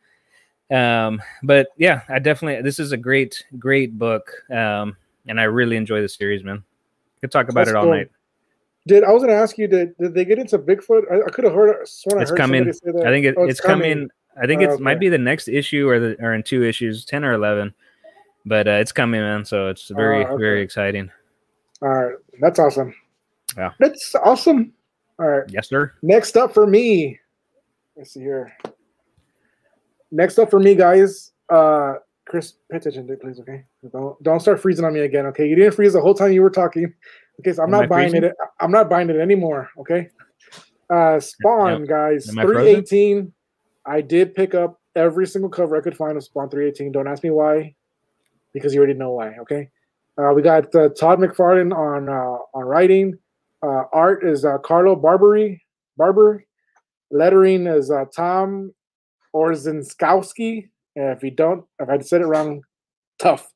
But yeah, this is a great book. And I really enjoy the series, man. Could talk about it all night. I was gonna ask you? Did they get into Bigfoot? I could have heard. It's coming. Say that. I think it's coming. I think it might be the next issue or in 2 issues, 10 or 11. But it's coming, man. So it's very exciting. All right. That's awesome. Yeah. That's awesome. All right. Yes, sir. Next up for me. Let's see here. Next up for me, guys. Chris, pay attention to it, please, okay? Don't start freezing on me again, okay? You didn't freeze the whole time you were talking. Okay, so I'm not buying it anymore, okay? Spawn, yep. Guys. 318. I did pick up every single cover I could find of Spawn 318. Don't ask me why, because you already know why, okay? We got Todd McFarlane on writing. Art is Carlo Barber. Lettering is Tom Orzinskowski. If I said it wrong, tough.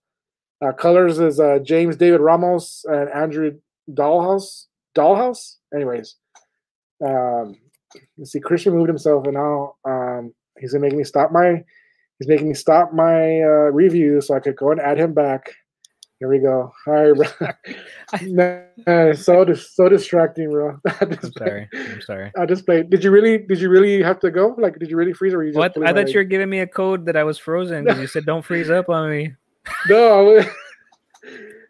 Colors is James David Ramos and Andrew Dollhouse. Anyways, let's see. Christian moved himself, and now he's gonna make me stop my. He's making me stop my review so I could go and add him back. Here we go. All right, bro. so distracting, bro. I'm sorry. I just played. Did you really have to go? Like, did you really freeze, or you just? What? I thought you were giving me a code that I was frozen because you said don't freeze up on me. No,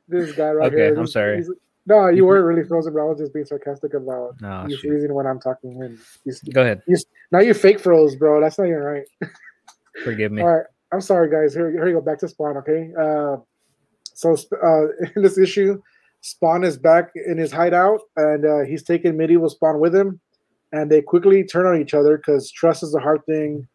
this guy right here. Okay, I'm sorry. No, you weren't really frozen, bro. I was just being sarcastic about you freezing when I'm talking. Go ahead. Now you fake froze, bro. That's not even right. Forgive me. All right, I'm sorry, guys. Here you go. Back to Spawn, okay? So in this issue, Spawn is back in his hideout, and he's taking medieval Spawn with him, and they quickly turn on each other because trust is a hard thing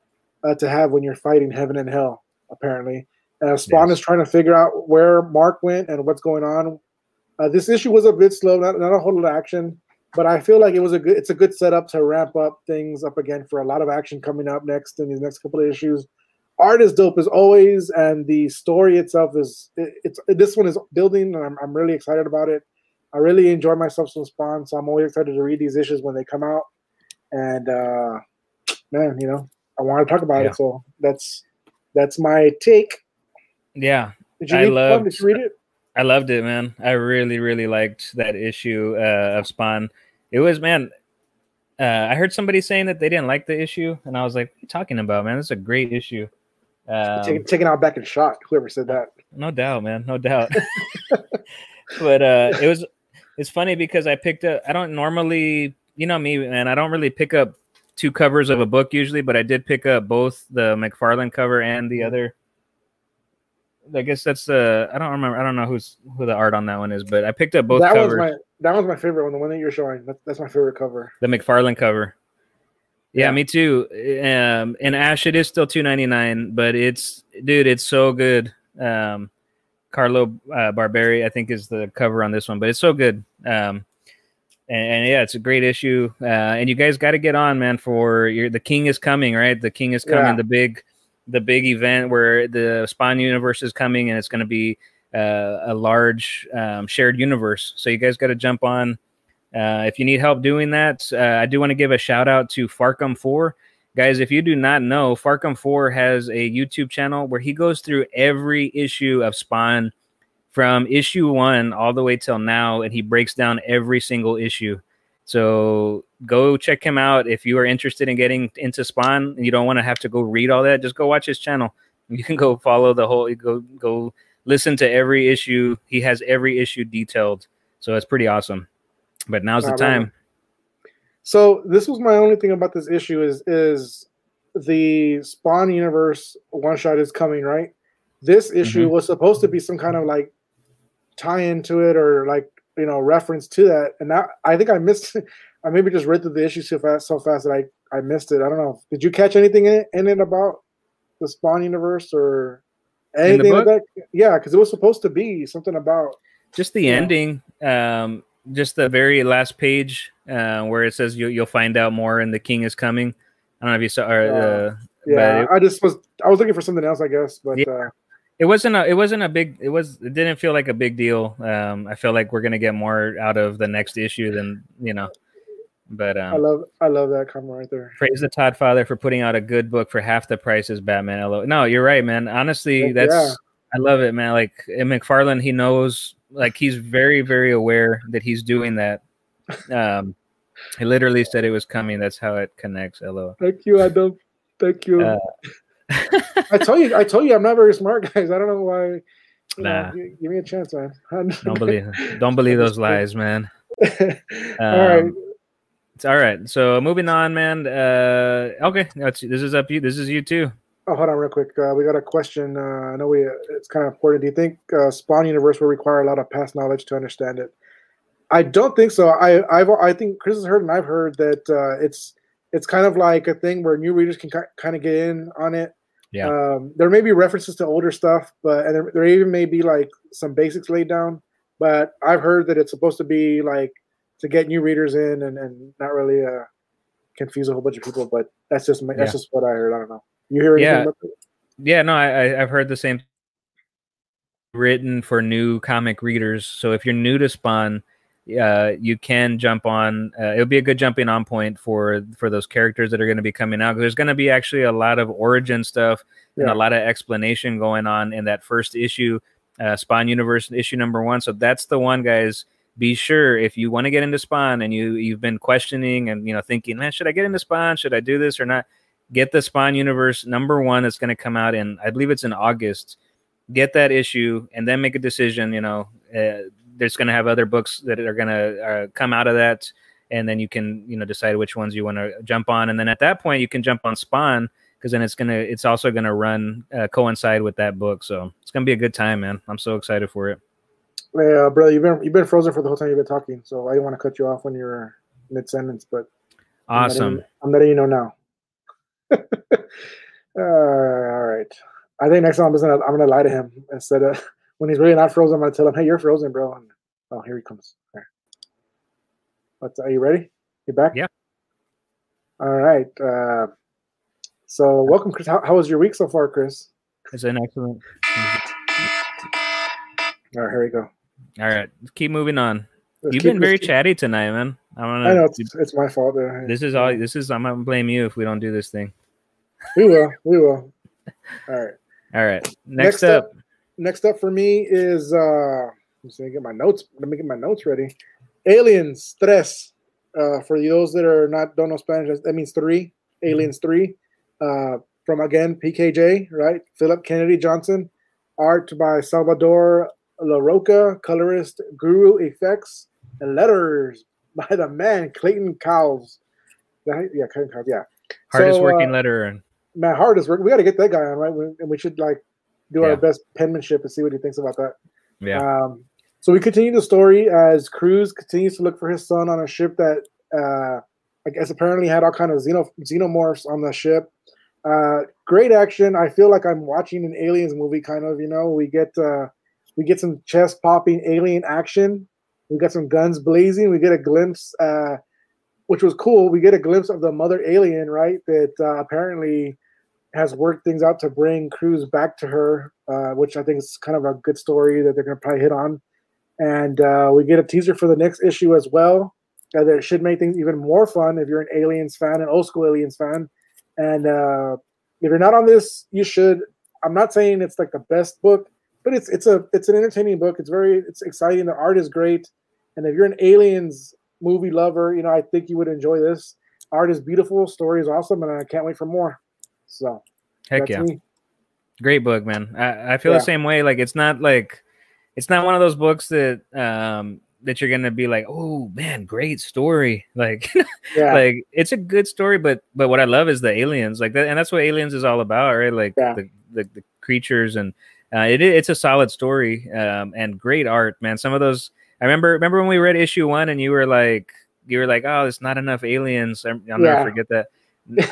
to have when you're fighting heaven and hell, apparently. Spawn is trying to figure out where Mark went and what's going on. This issue was a bit slow, not a whole lot of action, but I feel like it's a good setup to ramp up things up again for a lot of action coming up next in these next couple of issues. Art is dope as always, and the story itself this one is building, and I'm really excited about it. I really enjoy myself some Spawn, so I'm always excited to read these issues when they come out. And man, you know, I want to talk about it, so that's my take. Yeah, did you read it? I loved it, man. I really, really liked that issue of Spawn. It was, man. I heard somebody saying that they didn't like the issue, and I was like, "What are you talking about, man? This is a great issue." Taken out back in shock. Whoever said that, no doubt, man, no doubt. But it's funny because I picked up. I don't normally, you know me, man. I don't really pick up 2 covers of a book usually, but I did pick up both the McFarlane cover and the other. I guess that's I don't remember. I don't know who the art on that one is, but I picked up both covers. That was my favorite one, the one that you're showing. That's my favorite cover. The McFarlane cover. Yeah, me too. And Ash, it is still $2.99, but it's, dude, it's so good. Carlo Barberi, I think, is the cover on this one, but it's so good. And yeah, it's a great issue. And you guys got to get on, man, for the King is coming, right? The King is coming, the big event where the Spawn universe is coming, and it's going to be a large shared universe. So you guys got to jump on. If you need help doing that, I do want to give a shout out to Farkum 4. Guys, if you do not know, Farkum 4 has a YouTube channel where he goes through every issue of Spawn from issue 1 all the way till now, and he breaks down every single issue. So go check him out. If you are interested in getting into Spawn and you don't want to have to go read all that, just go watch his channel. You can go follow the whole, go listen to every issue. He has every issue detailed. So it's pretty awesome. But now's the time. Man. So this was my only thing about this issue is the Spawn universe one shot is coming, right? This issue was supposed to be some kind of like tie into it or like, you know, reference to that. And that, I think I missed it. I maybe just read through the issue so fast that I missed it. I don't know. Did you catch anything in it about the Spawn universe or anything like that? Yeah, because it was supposed to be something about just the ending. Just the very last page where it says you'll find out more and the King is coming. I don't know if you saw. Yeah, I was looking for something else, I guess. But yeah. It didn't feel like a big deal. I feel like we're gonna get more out of the next issue than, you know. But I love that comment right there. Praise the Todd Father for putting out a good book for half the price as Batman. LO. No, you're right, man. Honestly, I love it, man. Like McFarlane, he knows. Like he's very, very aware that he's doing that. He literally said it was coming. That's how it connects. LO. Thank you, Adam. Thank you. I told you, I'm not very smart, guys. I don't know why. You know, give me a chance, man. Don't believe those lies, man. All right. It's all right. So moving on, man. Okay, this is up to you. This is you too. Oh, hold on real quick. We got a question. I know it's kind of important. Do you think Spawn universe will require a lot of past knowledge to understand it? I don't think so. I think Chris has heard and I've heard that it's kind of like a thing where new readers can kind of get in on it. Yeah. There may be references to older stuff, and there even may be like some basics laid down. But I've heard that it's supposed to be like to get new readers in and not really confuse a whole bunch of people. But that's just that's just what I heard. I don't know. You hear anything about it? Yeah. No, I've heard the same. Written for new comic readers, so if you're new to Spawn, you can jump on. It'll be a good jumping on point for those characters that are going to be coming out. There's going to be actually a lot of origin stuff and a lot of explanation going on in that first issue, Spawn Universe issue #1. So that's the one, guys. Be sure if you want to get into Spawn and you've been questioning and thinking, man, should I get into Spawn? Should I do this or not? Get the Spawn Universe #1. It's going to come out in, I believe it's in August. Get that issue and then make a decision. There's going to have other books that are going to come out of that. And then you can, decide which ones you want to jump on. And then at that point you can jump on Spawn because then it's also going to run, coincide with that book. So it's going to be a good time, man. I'm so excited for it. Yeah, bro, you've been frozen for the whole time you've been talking. So I didn't want to cut you off when you're mid-sentence, but awesome. I'm letting you know now. All right. I think next time I'm gonna lie to him instead of when he's really not frozen. I'm gonna tell him, "Hey, you're frozen, bro." And, oh, here he comes. There. Are you ready? You back? Yeah. All right. So welcome, Chris. How was your week so far, Chris? It's an excellent. All right, here we go. All right, let's keep moving on. You've been very chatty tonight, man. I know it's my fault. I'm gonna blame you if we don't do this thing. We will. All right. Next up. Next up for me is let me get my notes ready. Aliens 3. For those that don't know Spanish, that means 3. Aliens 3. From again PKJ, right? Philip Kennedy Johnson. Art by Salvador LaRocca. Colorist Guru Effects. And letters by the man Clayton Cowles. Yeah, Clayton Cowles. Yeah. Hardest working letterer. Man, hardest work. We got to get that guy on, right? And we should do our best penmanship and see what he thinks about that. Yeah. So we continue the story as Cruz continues to look for his son on a ship that I guess apparently had all kind of xenomorphs on the ship. Great action. I feel like I'm watching an Aliens movie kind of, you know. We get some chest popping alien action. We got some guns blazing. We get a glimpse, which was cool. We get a glimpse of the mother alien, right? That apparently has worked things out to bring Cruz back to her, which I think is kind of a good story that they're going to probably hit on. And we get a teaser for the next issue as well. That should make things even more fun if you're an Aliens fan, an old school Aliens fan. And if you're not on this, you should. I'm not saying it's like the best book, but it's an entertaining book. It's exciting. The art is great. And if you're an Aliens movie lover, you know, I think you would enjoy this. Art is beautiful. Story is awesome. And I can't wait for more. So heck yeah. Me. Great book, man. I feel the same way. Like, it's not one of those books that, that you're going to be like, oh man, great story. Like, like it's a good story, but what I love is the aliens, like that. And that's what Aliens is all about, right? Like the creatures, and it's a solid story, and great art, man. Some of those, I remember when we read issue 1 and you were like, oh, there's not enough aliens. I'll never forget that.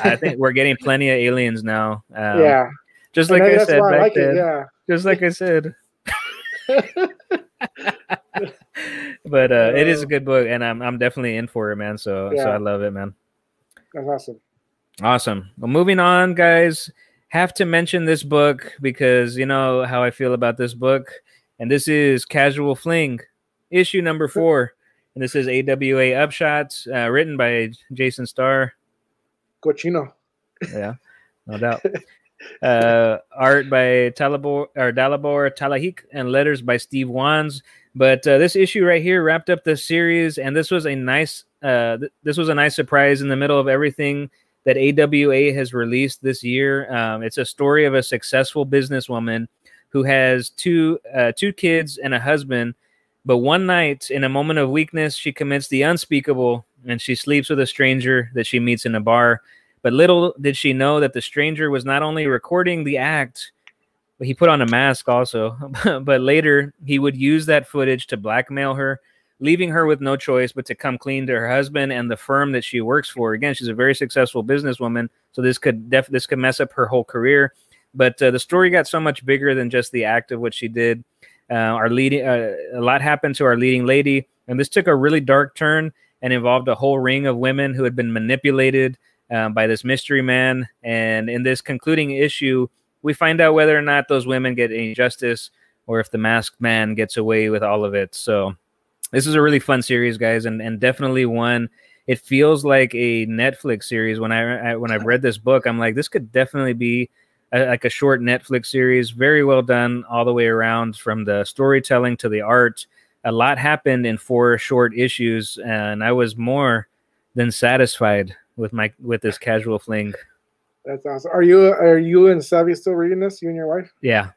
I think we're getting plenty of aliens now. Just like I said, back then. Just like I said. But it is a good book, and I'm definitely in for it, man. So I love it, man. That's awesome. Well, moving on, guys, have to mention this book because you know how I feel about this book, and this is Casual Fling, issue number 4, and this is AWA Upshots, written by Jason Starr. Cochino. Yeah, no doubt. Art by Dalibor Talahik and letters by Steve Wands. But this issue right here wrapped up the series, and this was a nice surprise in the middle of everything that AWA has released this year. It's a story of a successful businesswoman who has two kids and a husband, but one night, in a moment of weakness, she commits the unspeakable, and she sleeps with a stranger that she meets in a bar. But little did she know that the stranger was not only recording the act, but he put on a mask also. But later, he would use that footage to blackmail her, leaving her with no choice but to come clean to her husband and the firm that she works for. Again, she's a very successful businesswoman, so this could mess up her whole career. But the story got so much bigger than just the act of what she did. A lot happened to our leading lady, and this took a really dark turn and involved a whole ring of women who had been manipulated by this mystery man. And in this concluding issue, we find out whether or not those women get any justice or if the masked man gets away with all of it. So this is a really fun series, guys, and definitely one. It feels like a Netflix series. When I've read this book, I'm like, this could definitely be like a short Netflix series. Very well done all the way around, from the storytelling to the art. A lot happened in 4 short issues, and I was more than satisfied with this Casual Fling. That's awesome. Are you and Savvy still reading this? You and your wife? Yeah.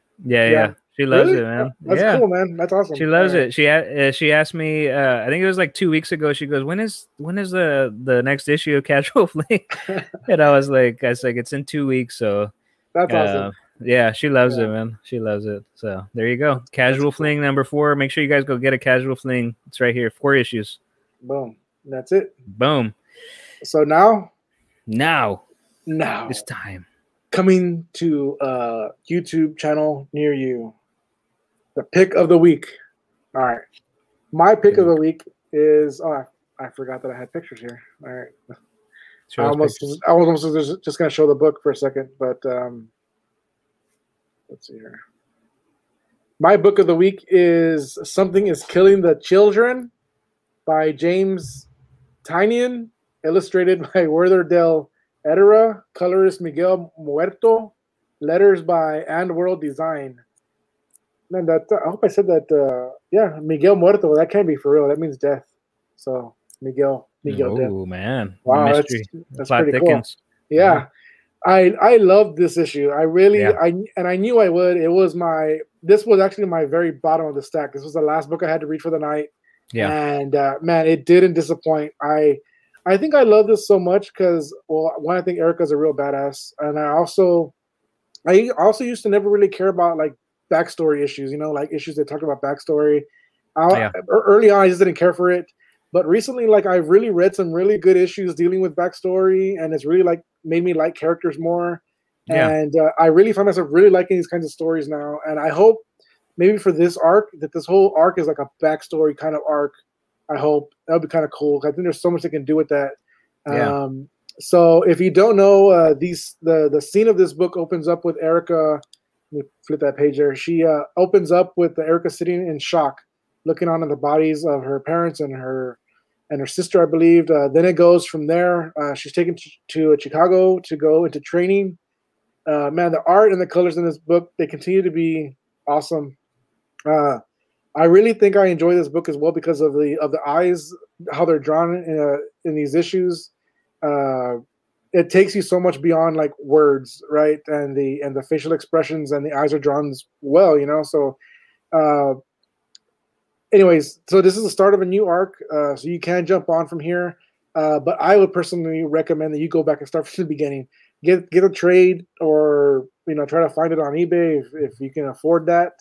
She loves it, man. That's cool, man. That's awesome. She loves it. She asked me, I think it was like 2 weeks ago, she goes, when is the next issue of Casual Fling? And I was like, it's in 2 weeks. So that's awesome. Yeah, she loves it, man. She loves it. So there you go. Casual Fling number 4. Make sure you guys go get a Casual Fling. It's right here. 4 issues. Boom. That's it. Boom. So now it's time. Coming to a YouTube channel near you. The pick of the week. All right. My pick of the week is... Oh, I forgot that I had pictures here. All right. I was just going to show the book for a second, but let's see here. My book of the week is Something is Killing the Children by James Tynion, illustrated by Werther Del Edera, colorist Miguel Muerto, letters by And World Design. Man, I hope I said that. Miguel Muerto. That can't be for real. That means death. So Miguel death. Oh man! Wow, that's pretty thickens. Cool. Yeah, I loved this issue. I really, I knew I would. It was this was actually my very bottom of the stack. This was the last book I had to read for the night. Yeah, and man, it didn't disappoint. I think I love this so much because, well, one, I think Erica's a real badass, and I also I also used to never really care about like backstory issues, you know, like issues that talk about backstory. Early on, I just didn't care for it. But recently, like, I've really read some really good issues dealing with backstory, and it's really like made me like characters more. Yeah. And I really find myself really liking these kinds of stories now. And I hope maybe for this arc that this whole arc is like a backstory kind of arc. I hope that would be kind of cool. I think there's so much they can do with that. Yeah. So if you don't know, the scene of this book opens up with Erica. Let me flip that page there. She opens up with Erica sitting in shock, looking on at the bodies of her parents and her sister, I believe. Then it goes from there. She's taken to Chicago to go into training. Man, the art and the colors in this book, they continue to be awesome. I really think I enjoy this book as well because of the eyes, how they're drawn in these issues. It takes you so much beyond like words, right? And the facial expressions and the eyes are drawn well, you know. So, anyways, so this is the start of a new arc. So you can jump on from here, but I would personally recommend that you go back and start from the beginning. Get a trade, or you know, try to find it on eBay if you can afford that.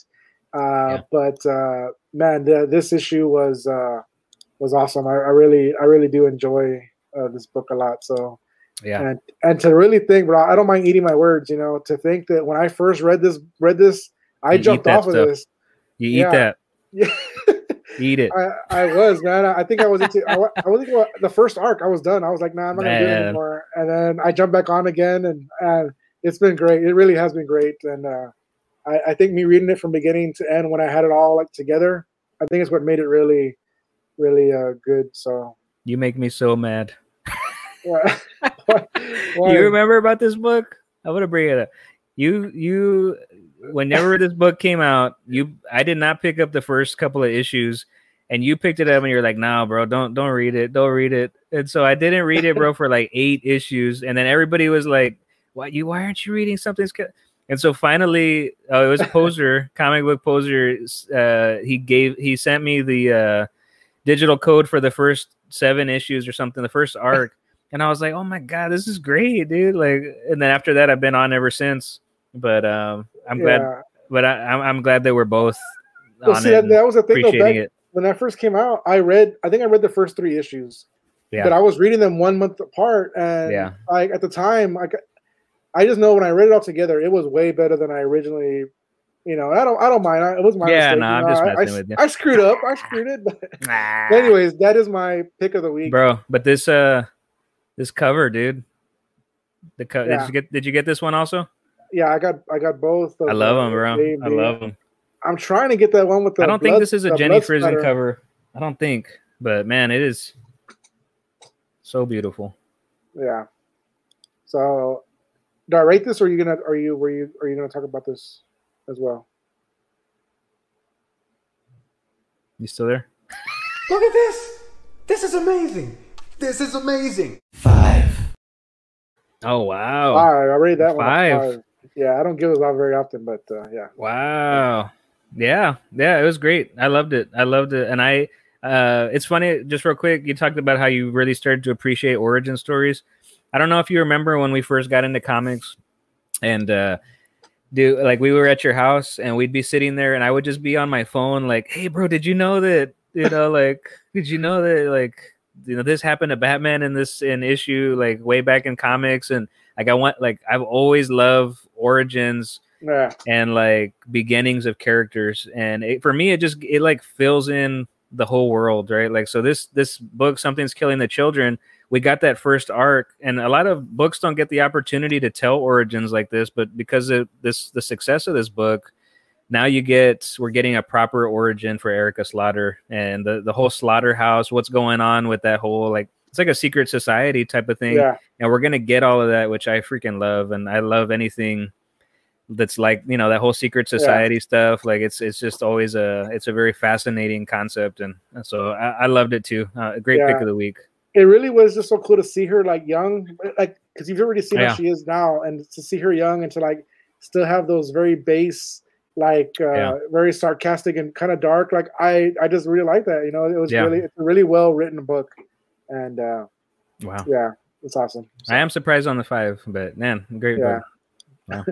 But man, this issue was awesome. I really do enjoy this book a lot. So yeah, and to really think, bro, I don't mind eating my words. You know, to think that when I first read this, I jumped off of this. You eat that. Yeah. Eat it. I was, man. I think I was into. I was into the first arc. I was done. I was like, nah, I'm not gonna do it anymore. And then I jumped back on again, and it's been great. It really has been great. And I think me reading it from beginning to end when I had it all like together, I think it's what made it really, really good. So you make me so mad. Why? You remember about this book? I want to bring it up. You whenever this book came out, I did not pick up the first couple of issues, and you picked it up and you're like, nah, bro, don't read it. Don't read it. And so I didn't read it, bro, for like 8 issues. And then everybody was like, why aren't you reading something? And so finally, it was Poser, comic book Poser. He sent me the digital code for the first 7 issues or something, the first arc. And I was like, oh my God, this is great, dude. Like, and then after that, I've been on ever since. But I'm glad that we're both on it. That was the thing, though, when I first came out, I think I read the first 3 issues. Yeah. But I was reading them 1 month apart, and like at the time, I just know when I read it all together, it was way better than I originally. You know, I don't mind. It was my mistake. No, I'm just messing with you. I screwed up. I screwed it. But anyways, that is my pick of the week, bro. But this cover, dude. The cover. Yeah. Did you get this one also? Yeah, I got both. I love them, bro. I love them. I'm trying to get that one with the. I don't think this is a Jenny Frizen cover. I don't think, but man, it is so beautiful. Yeah. So, do I rate this, or are you gonna talk about this as well? You still there? Look at this! This is amazing. This is amazing. 5. Oh wow! All right, I read that 5. 5. Yeah, I don't give it out very often, but yeah. Wow. Yeah, it was great. I loved it. And it's funny, just real quick, you talked about how you really started to appreciate origin stories. I don't know if you remember when we first got into comics, and like we were at your house and we'd be sitting there and I would just be on my phone like, hey bro, did you know that, you know, like, did you know that, like, you know, this happened to Batman in this issue, like way back in comics. And like, I've always loved origins and like beginnings of characters. And for me, it like fills in the whole world. Right. Like, so this book, Something's Killing the Children. We got that first arc, and a lot of books don't get the opportunity to tell origins like this, but because of the success of this book, now we're getting a proper origin for Erica Slaughter and the whole slaughterhouse, what's going on with that whole, like, it's like a secret society type of thing. Yeah. And we're going to get all of that, which I freaking love. And I love anything that's like, you know, that whole secret society stuff. Like it's just always it's a very fascinating concept. And so I loved it too. A great pick of the week. It really was just so cool to see her like young, like, cause you've already seen how she is now, and to see her young and to like still have those very base, like very sarcastic and kind of dark. Like I just really like that. You know, it was it's a really well written book, and wow, yeah, it's awesome. So. I am surprised on the 5, but man, great book. Wow.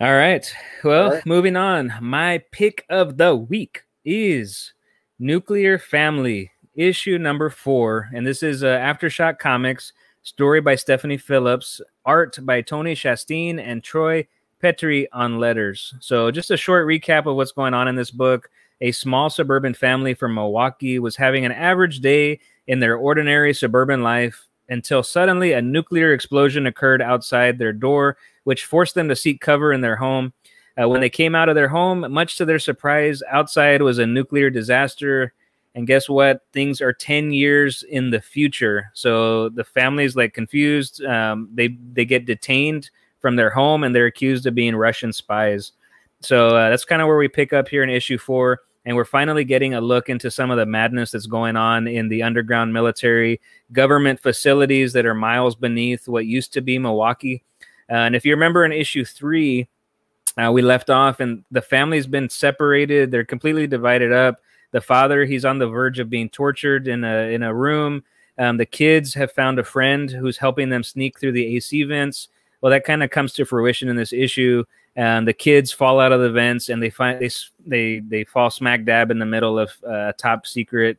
All right. Well, moving on. My pick of the week is Nuclear Family, issue number 4. And this is Aftershock Comics, story by Stephanie Phillips, art by Tony Chastain and Troy Petrie on letters. So just a short recap of what's going on in this book. A small suburban family from Milwaukee was having an average day in their ordinary suburban life until suddenly a nuclear explosion occurred outside their door, which forced them to seek cover in their home. When they came out of their home, much to their surprise, outside was a nuclear disaster. And guess what? Things are 10 years in the future. So the family's like confused. They get detained from their home and they're accused of being Russian spies. So that's kind of where we pick up here in issue 4. And we're finally getting a look into some of the madness that's going on in the underground military government facilities that are miles beneath what used to be Milwaukee. And if you remember in issue 3, we left off and the family's been separated. They're completely divided up. The father, he's on the verge of being tortured in a room. The kids have found a friend who's helping them sneak through the AC vents. Well, that kind of comes to fruition in this issue. The kids fall out of the vents and they fall smack dab in the middle of top secret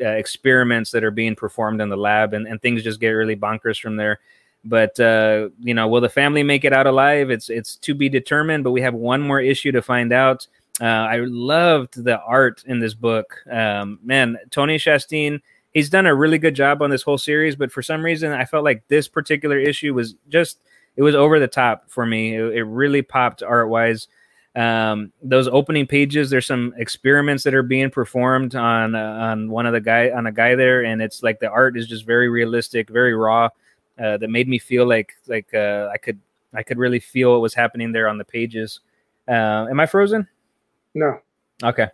experiments that are being performed in the lab, and things just get really bonkers from there. But will the family make it out alive? It's to be determined. But we have one more issue to find out. I loved the art in this book. Tony Chastain, he's done a really good job on this whole series, but for some reason I felt like this particular issue was just, it was over the top for me. It really popped art-wise. Those opening pages, there's some experiments that are being performed on a guy there, and it's like the art is just very realistic, very raw. That made me feel like I could really feel what was happening there on the pages. Am I frozen? No. Okay.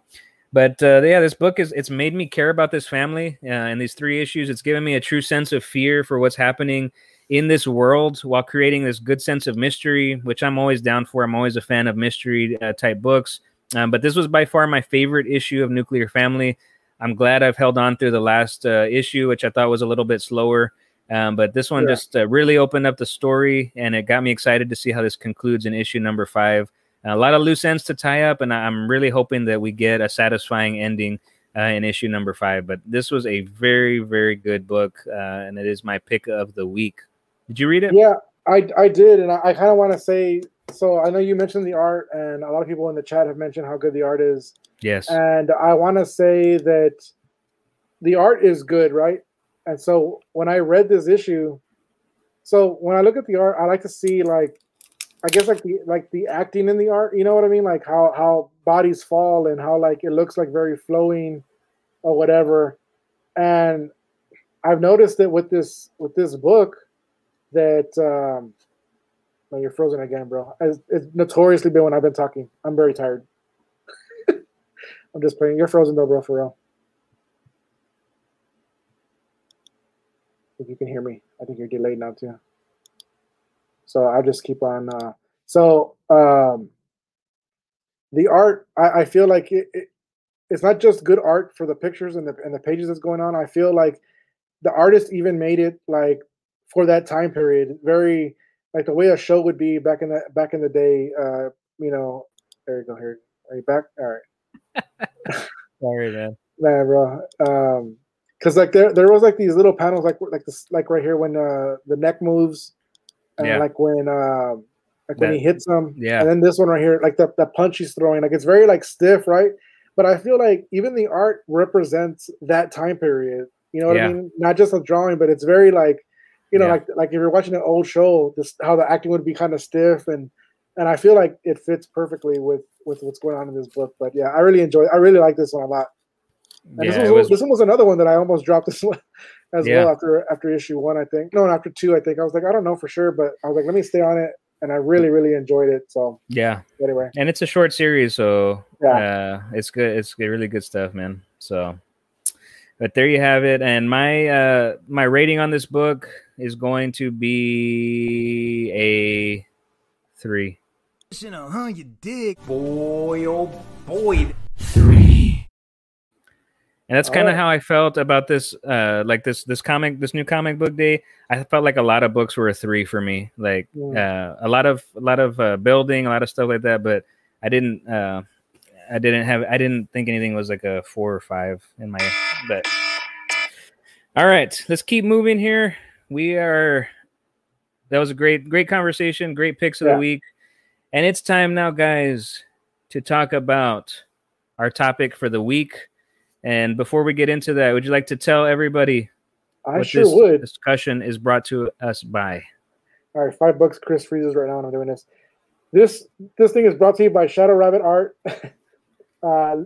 But this book it's made me care about this family and these 3 issues. It's given me a true sense of fear for what's happening in this world while creating this good sense of mystery, which I'm always down for. I'm always a fan of mystery type books. But this was by far my favorite issue of Nuclear Family. I'm glad I've held on through the last issue, which I thought was a little bit slower. But this one just really opened up the story, and it got me excited to see how this concludes in issue number 5. A lot of loose ends to tie up, and I'm really hoping that we get a satisfying ending in issue number 5. But this was a very, very good book, and it is my pick of the week. Did you read it? Yeah, I did, and I kind of want to say, so I know you mentioned the art, and a lot of people in the chat have mentioned how good the art is. Yes. And I want to say that the art is good, right? And so when I read this issue, so when I look at the art, I like to see the acting in the art, you know what I mean? Like how bodies fall and how like it looks like very flowing or whatever. And I've noticed that with this book that well, you're frozen again, bro. It's notoriously been when I've been talking. I'm very tired. I'm just playing. You're frozen though, bro, for real. If you can hear me, I think you're delayed now too. So I'll just keep on. The art, I feel like it's not just good art for the pictures and the pages that's going on. I feel like the artist even made it like for that time period, very like the way a show would be back in the day. There you go. Here, are you back? All right. Sorry, man. Nah, bro. Because like there was like these little panels like right here when the neck moves. And when he hits him, and then this one right here, like the punch he's throwing, like it's very like stiff, right? But I feel like even the art represents that time period. You know what I mean? Not just a drawing, but it's very like, like if you're watching an old show, just how the acting would be kind of stiff, and I feel like it fits perfectly with what's going on in this book. But yeah, I really enjoy it. I really like this one a lot. And this one was another one that I almost dropped this one as well after issue 1, I think. No, after 2, I think. I was like, I don't know for sure, but I was like, let me stay on it, and I really, really enjoyed it. So yeah. Anyway, and it's a short series, so it's good. It's really good stuff, man. So, but there you have it. And my rating on this book is going to be a 3. You know, huh? You dig, boy, oh boy. And that's kind of how I felt about this, like this new comic book day. I felt like a lot of books were a 3 for me, like a lot of building, a lot of stuff like that. But I didn't think anything was like a 4 or 5 in my. But all right, let's keep moving here. That was a great conversation, great picks of the week, and it's time now, guys, to talk about our topic for the week. And before we get into that, would you like to tell everybody what this discussion is brought to us by? All right, $5. Chris freezes right now when I'm doing this. This thing is brought to you by Shadow Rabbit Art.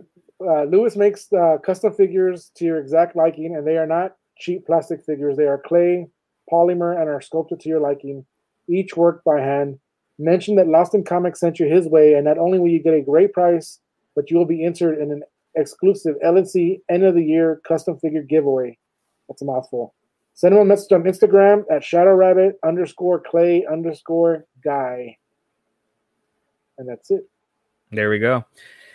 Lewis makes custom figures to your exact liking, and they are not cheap plastic figures. They are clay, polymer, and are sculpted to your liking, each worked by hand. Mention that Lost in Comics sent you his way, and not only will you get a great price, but you will be entered in an exclusive LNC end of the year custom figure giveaway. That's a mouthful. Send him a message on Instagram at shadowrabbit_clay_guy. And that's it. There we go.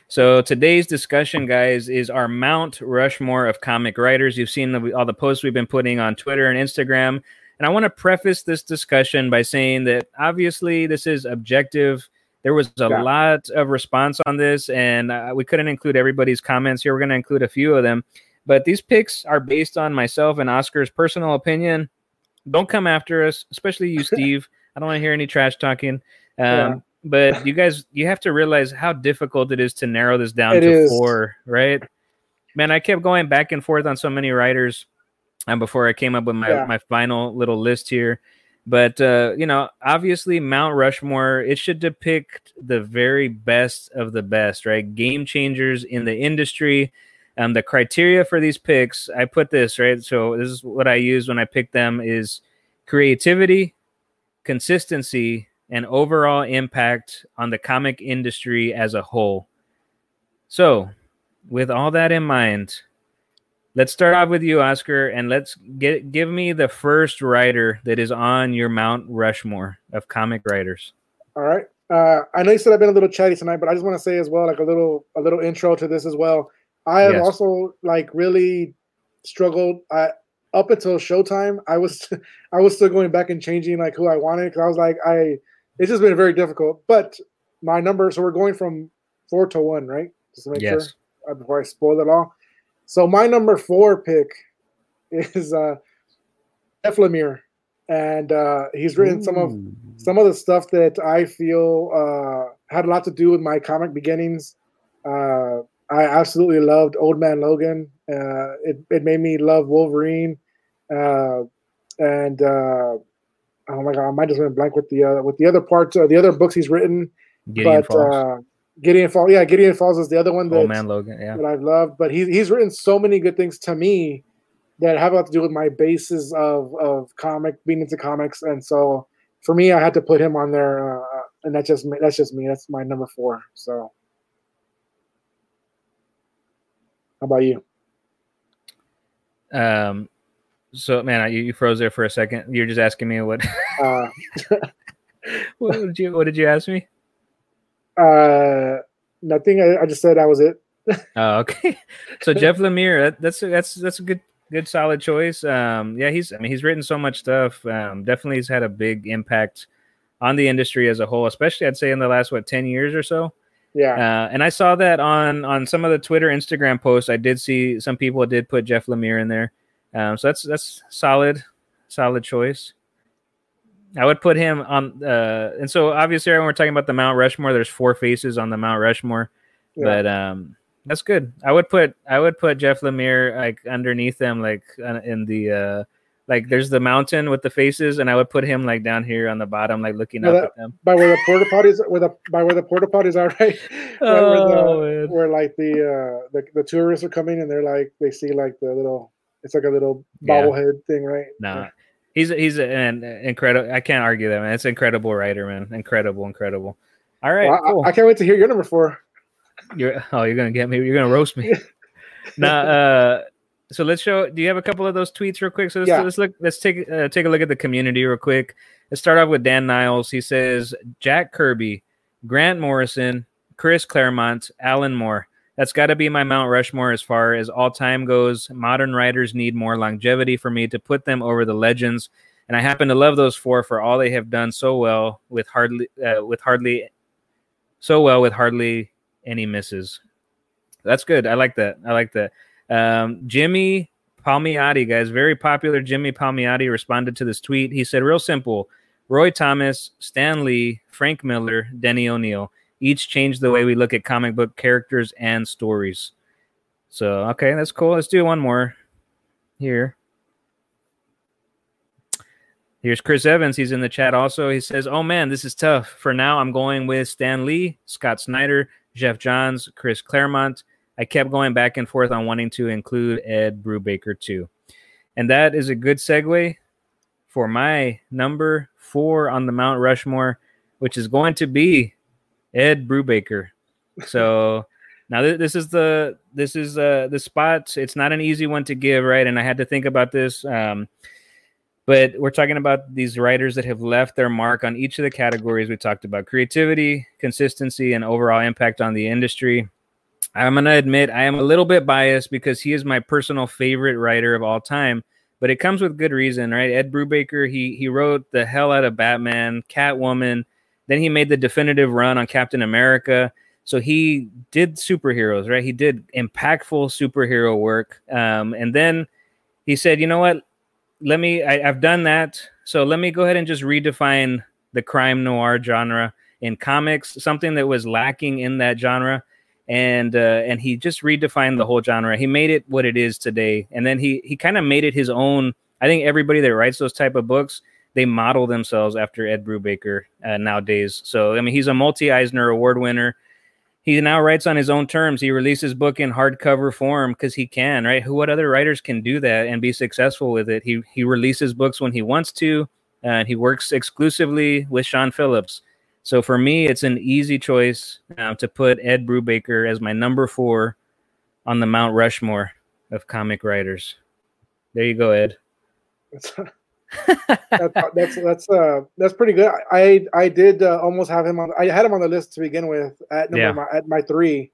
So today's discussion, guys, is our Mount Rushmore of comic writers. You've seen all the posts we've been putting on Twitter and Instagram. And I want to preface this discussion by saying that obviously this is objective. There was a lot of response on this, and we couldn't include everybody's comments here. We're going to include a few of them. But these picks are based on myself and Oscar's personal opinion. Don't come after us, especially you, Steve. I don't want to hear any trash talking. But you guys, you have to realize how difficult it is to narrow this down to 4, right? Man, I kept going back and forth on so many writers before I came up with my final little list here. But, obviously Mount Rushmore, it should depict the very best of the best, right? Game changers in the industry. The criteria for these picks, I put this, right? So this is what I use when I pick them is creativity, consistency, and overall impact on the comic industry as a whole. So with all that in mind, let's start off with you, Oscar, and let's give me the first writer that is on your Mount Rushmore of comic writers. All right. I know you said I've been a little chatty tonight, but I just want to say as well, like a little intro to this as well. I have also like really struggled up until Showtime. I was still going back and changing like who I wanted because I was like it's just been very difficult. But my number, so we're going from 4 to 1, right? Just to make sure before I spoil it all. So my number 4 pick is Jeff Lemire, and he's written some of the stuff that I feel had a lot to do with my comic beginnings. I absolutely loved Old Man Logan. It made me love Wolverine, and oh my god, I might just went blank with the other parts, the other books he's written, Gideon Falls. Gideon Falls, Gideon Falls is the other one that Old Man Logan, that I've loved. But he's written so many good things to me that have a lot to do with my basis of being into comics, and so for me, I had to put him on there, and that's just me. That's my number 4. So, how about you? So man, you froze there for a second. You're just asking me what? What did you ask me? Nothing. I just said that was it. Oh, okay. So Jeff Lemire, that's a good solid choice. He's written so much stuff. Definitely he's had a big impact on the industry as a whole, especially I'd say in the last 10 years or so. Yeah. And I saw that on some of the Twitter, Instagram posts. I did see some people did put Jeff Lemire in there. So that's solid choice. I would put him on, and so obviously when we're talking about the Mount Rushmore, there's 4 faces on the Mount Rushmore, but that's good. I would put Jeff Lemire like underneath them, like in the like there's the mountain with the faces, and I would put him like down here on the bottom, like looking up at them by where the porta potties, are, right? Where like the tourists are coming and they're like they see like the little, it's like a little bobblehead thing, right? No. Yeah. He's an incredible. I can't argue that, man. It's an incredible writer, man. Incredible. All right, well, cool. I can't wait to hear your number 4. You're gonna get me. You're gonna roast me. So let's show. Do you have a couple of those tweets real quick? So let's take a look at the community real quick. Let's start off with Dan Niles. He says Jack Kirby, Grant Morrison, Chris Claremont, Alan Moore. That's got to be my Mount Rushmore as far as all time goes. Modern writers need more longevity for me to put them over the legends, and I happen to love those four for all they have done so well with hardly any misses. That's good. I like that. I like that. Jimmy Palmiotti, guys, very popular. Jimmy Palmiotti responded to this tweet. He said, "Real simple: Roy Thomas, Stan Lee, Frank Miller, Denny O'Neil. Each changed the way we look at comic book characters and stories." So, okay, that's cool. Let's do one more here. Here's Chris Evans. He's in the chat also. He says, "Oh, man, this is tough. For now, I'm going with Stan Lee, Scott Snyder, Jeff Johns, Chris Claremont. I kept going back and forth on wanting to include Ed Brubaker, too." And that is a good segue for my number 4 on the Mount Rushmore, which is going to be Ed Brubaker. So now this is the spot. It's not an easy one to give, right? And I had to think about this. But we're talking about these writers that have left their mark on each of the categories we talked about: creativity, consistency, and overall impact on the industry. I'm going to admit I am a little bit biased because he is my personal favorite writer of all time, but it comes with good reason, right? Ed Brubaker, he wrote the hell out of Batman, Catwoman. Then he made the definitive run on Captain America. So he did superheroes, right? He did impactful superhero work. And then he said, you know what? I've done that. So let me go ahead and just redefine the crime noir genre in comics, something that was lacking in that genre. And he just redefined the whole genre. He made it what it is today. And then he kind of made it his own. I think everybody that writes those type of books, they model themselves after Ed Brubaker nowadays. So, I mean, he's a multi-Eisner Award winner. He now writes on his own terms. He releases his book in hardcover form because he can, right? What other writers can do that and be successful with it? He releases books when he wants to, and he works exclusively with Sean Phillips. So for me, it's an easy choice to put Ed Brubaker as my number 4 on the Mount Rushmore of comic writers. There you go, Ed. That's pretty good. I did almost have him on. I had him on the list to begin with at my 3,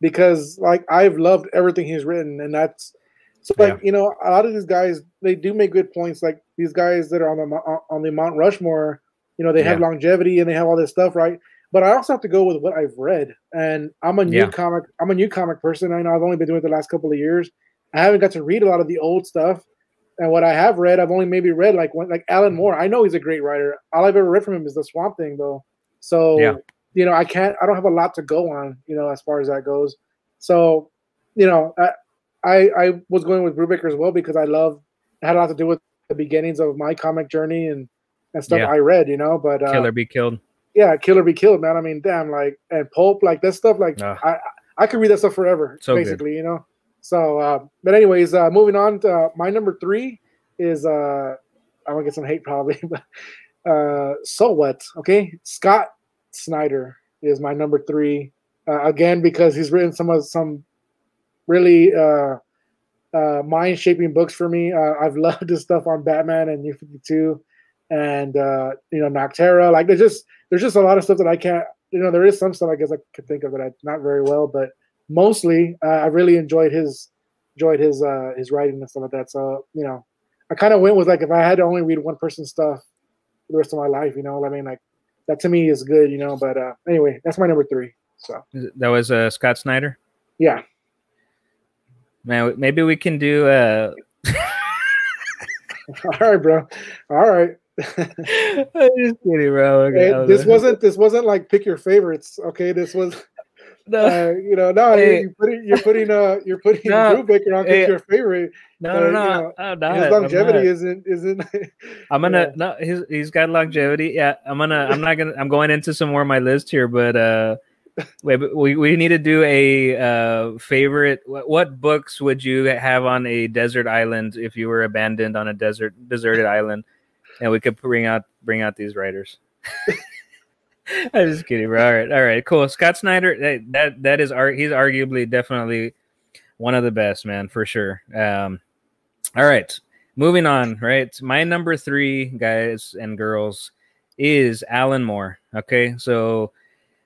because like I've loved everything he's written, and that's so you know, a lot of these guys, they do make good points. Like these guys that are on the Mount Rushmore, you know, they have longevity and they have all this stuff, right? But I also have to go with what I've read, and I'm a new comic. I'm a new comic person. I know I've only been doing it the last couple of years. I haven't got to read a lot of the old stuff. And what I have read, I've only maybe read like Alan Moore. I know he's a great writer. All I've ever read from him is the Swamp Thing, though. So, you know, I don't have a lot to go on, you know, as far as that goes. So, you know, I was going with Brubaker as well because it had a lot to do with the beginnings of my comic journey and stuff I read, you know. But Kill or Be Killed. Yeah, Kill or Be Killed, man. I mean, damn, like, and Pulp, like that stuff, like I could read that stuff forever, so basically, good. You know. So, but anyways, moving on to my number 3 is, I'm going to get some hate probably, but so what? Okay. Scott Snyder is my number 3, again, because he's written some really mind-shaping books for me. I've loved his stuff on Batman and New 52 and, you know, Noctera. Like there's just a lot of stuff that I can't, you know, there is some stuff I guess I could think of that I not very well, but mostly, I really enjoyed his writing and stuff like that. So, you know, I kind of went with like if I had to only read one person's stuff for the rest of my life, you know what I mean? Like that to me is good, you know. But anyway, that's my number 3. So that was Scott Snyder. Yeah. Man, maybe we can do. All right, bro. All right. I'm just kidding, bro. Okay, this wasn't like pick your favorites. Okay, this was. No. You know, no, hey. you're putting Brubaker on hey. Your favorite. No. His longevity isn't. I'm gonna he's got longevity. Yeah, I'm going into some more of my list here, but we need to do a favorite. What books would you have on a desert island if you were abandoned on a deserted island, and we could bring out these writers. I'm just kidding, bro. All right, cool. Scott Snyder, that is art. He's arguably, definitely one of the best, man, for sure. All right, moving on. Right, my number 3, guys and girls, is Alan Moore. Okay, so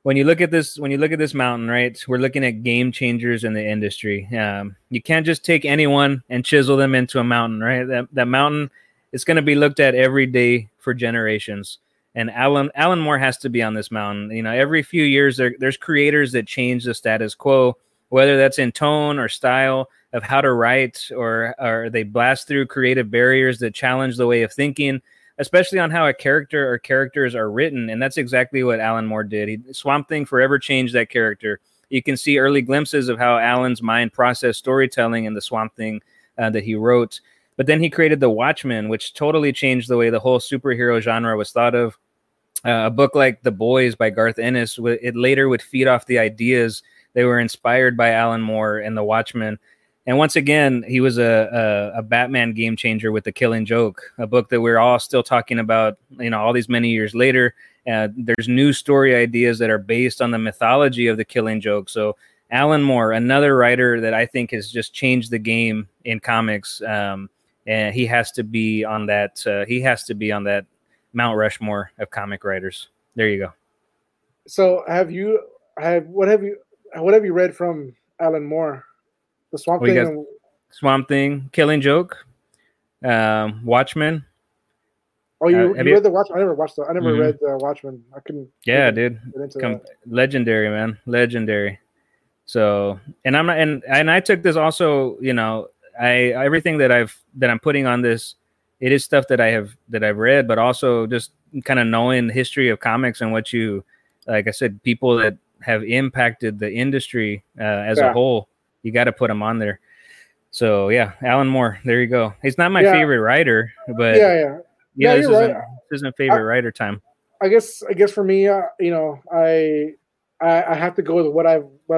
when you look at this mountain, right, we're looking at game changers in the industry. You can't just take anyone and chisel them into a mountain, right? That mountain is going to be looked at every day for generations. And Alan Moore has to be on this mountain. You know, every few years there's creators that change the status quo, whether that's in tone or style of how to write, or they blast through creative barriers that challenge the way of thinking, especially on how a character or characters are written. And that's exactly what Alan Moore did. Swamp Thing forever changed that character. You can see early glimpses of how Alan's mind processed storytelling in the Swamp Thing that he wrote. But then he created The Watchmen, which totally changed the way the whole superhero genre was thought of. A book like The Boys by Garth Ennis, it later would feed off the ideas that were inspired by Alan Moore and The Watchmen. And once again, he was a Batman game changer with The Killing Joke, a book that we're all still talking about, you know, all these many years later. There's new story ideas that are based on the mythology of The Killing Joke. So Alan Moore, another writer that I think has just changed the game in comics, and he has to be on that. He has to be on that Mount Rushmore of comic writers. There you go. So, what have you read from Alan Moore? The Swamp Thing. Swamp Thing, Killing Joke, Watchmen. Oh, you read The Watchmen? I never read The Watchmen. I couldn't. Yeah, dude. Legendary, man. Legendary. So, and I'm not, and I took this also, you know. Everything that I'm putting on this, it is stuff that I've read, but also just kind of knowing the history of comics and what you, like I said, people that have impacted the industry as a whole, you got to put them on there. So yeah, Alan Moore, there you go. He's not my favorite writer, but yeah, this isn't right. Favorite writer time. I guess for me, you know, I have to go with what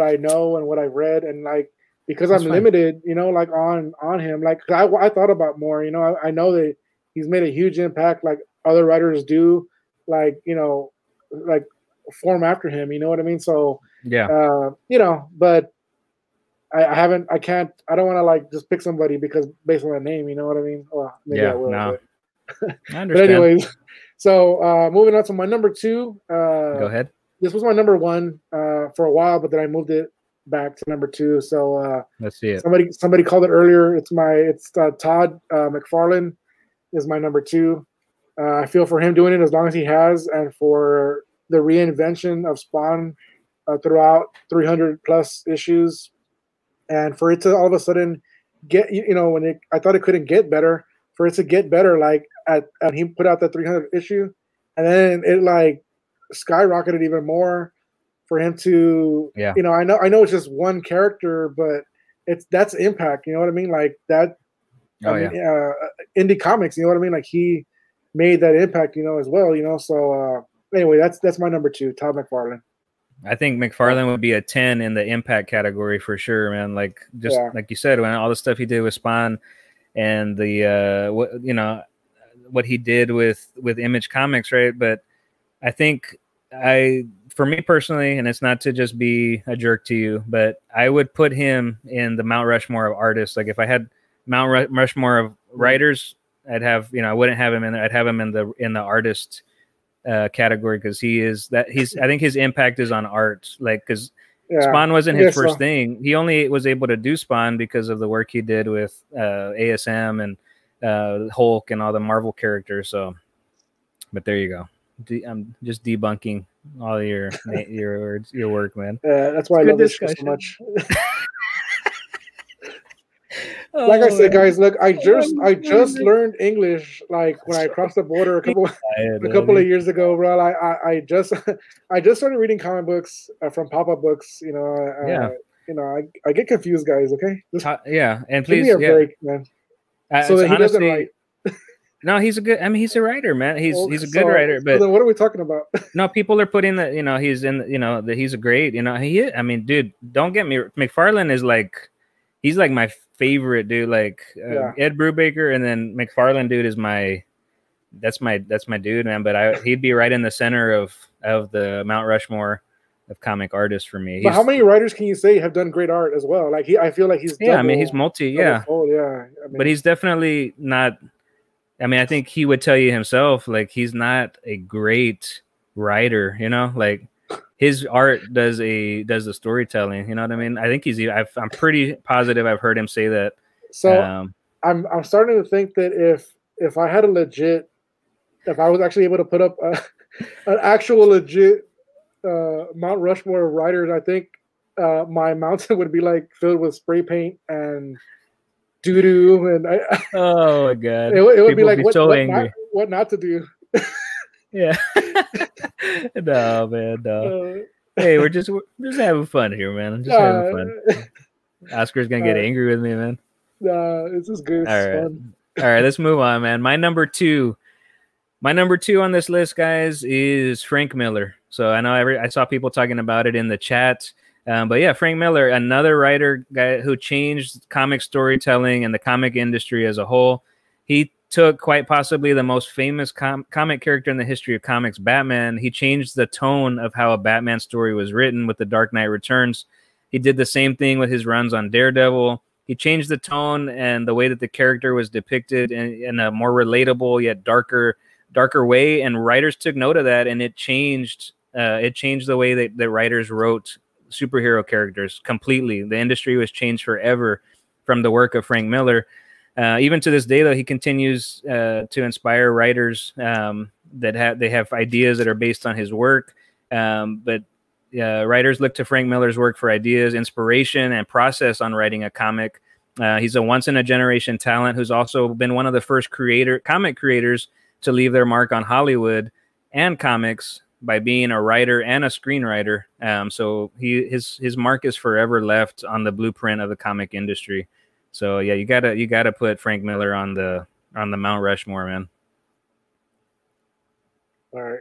I know and what I've read, and like. Because that's I'm limited, you know, like on him. Like I thought about Moore, you know. I know that he's made a huge impact, like other writers do, like, you know, like form after him. You know what I mean? So yeah, you know. But I don't want to like just pick somebody because based on that name, you know what I mean? Well, maybe I will. No. I understand. But anyways, so moving on to my number two. Go ahead. This was my number one for a while, but then I moved it back to number two. So let's see it. Somebody called it earlier. It's Todd McFarlane is my number two. I feel for him doing it as long as he has, and for the reinvention of Spawn throughout 300 plus issues, and for it to all of a sudden get, you know, when I thought it couldn't get better, for it to get better, like and he put out the 300 issue, and then it like skyrocketed even more. For him to, you know, I know it's just one character, but that's impact. You know what I mean? Like that, indie comics. You know what I mean? Like he made that impact, you know, as well. You know, so anyway, that's my number two, Todd McFarlane. I think McFarlane would be a 10 in the impact category for sure, man. Like just like you said, when all the stuff he did with Spawn and the what he did with Image Comics, right? But I think for me personally, and it's not to just be a jerk to you, but I would put him in the Mount Rushmore of artists. Like if I had Mount Rushmore of writers, I'd have, you know, I wouldn't have him in there. I'd have him in the artist category. Cause I think his impact is on art. Like, cause Spawn wasn't his first thing. He only was able to do Spawn because of the work he did with ASM and Hulk and all the Marvel characters. So, but there you go. I'm just debunking all your work, man. That's why I love this show so much. Like I said, guys, look, I just learned English like when I crossed the border a couple of years ago, bro. I just started reading comic books from pop-up books, you know. You know, I get confused, guys. Okay, and please give me a break, man. So that he doesn't write. No, he's a writer, man. He's a good writer. But so then what are we talking about? No, people are putting that, you know, he's a great, you know, I mean, dude, don't get me. McFarlane is like, he's like my favorite dude, like Ed Brubaker. And then McFarlane, dude, is that's my dude, man. But he'd be right in the center of the Mount Rushmore of comic artists for me. But how many writers can you say have done great art as well? Like I feel like he's, I mean, he's multi. I mean, but he's definitely not. I mean, I think he would tell you himself, like, he's not a great writer, you know, like his art does the storytelling. You know what I mean? I think he's. I'm pretty positive I've heard him say that. So I'm starting to think that if I had a legit, if I was actually able to put up an actual legit Mount Rushmore of writers, I think my mountain would be like filled with spray paint and doo doo. And oh my god, it would be like what not to do. Yeah. No, man, no. Hey, we're just having fun here, man. I'm just having fun. Oscar's gonna get angry with me, man. Nah, it's just good. All right, fun. All right, let's move on, man. My number two on this list, guys, is Frank Miller. So I know I saw people talking about it in the chat, but yeah, Frank Miller, another writer guy who changed comic storytelling and the comic industry as a whole. He took quite possibly the most famous comic character in the history of comics, Batman. He changed the tone of how a Batman story was written with The Dark Knight Returns. He did the same thing with his runs on Daredevil. He changed the tone and the way that the character was depicted in a more relatable yet darker way. And writers took note of that, and it changed the way that the writers wrote superhero characters completely. The industry was changed forever from the work of Frank Miller. Even to this day, though, he continues to inspire writers that have ideas that are based on his work. But writers look to Frank Miller's work for ideas, inspiration, and process on writing a comic. He's a once-in-a-generation talent who's also been one of the first comic creators to leave their mark on Hollywood and comics by being a writer and a screenwriter. So his mark is forever left on the blueprint of the comic industry. So yeah, you gotta put Frank Miller on the Mount Rushmore, man. All right,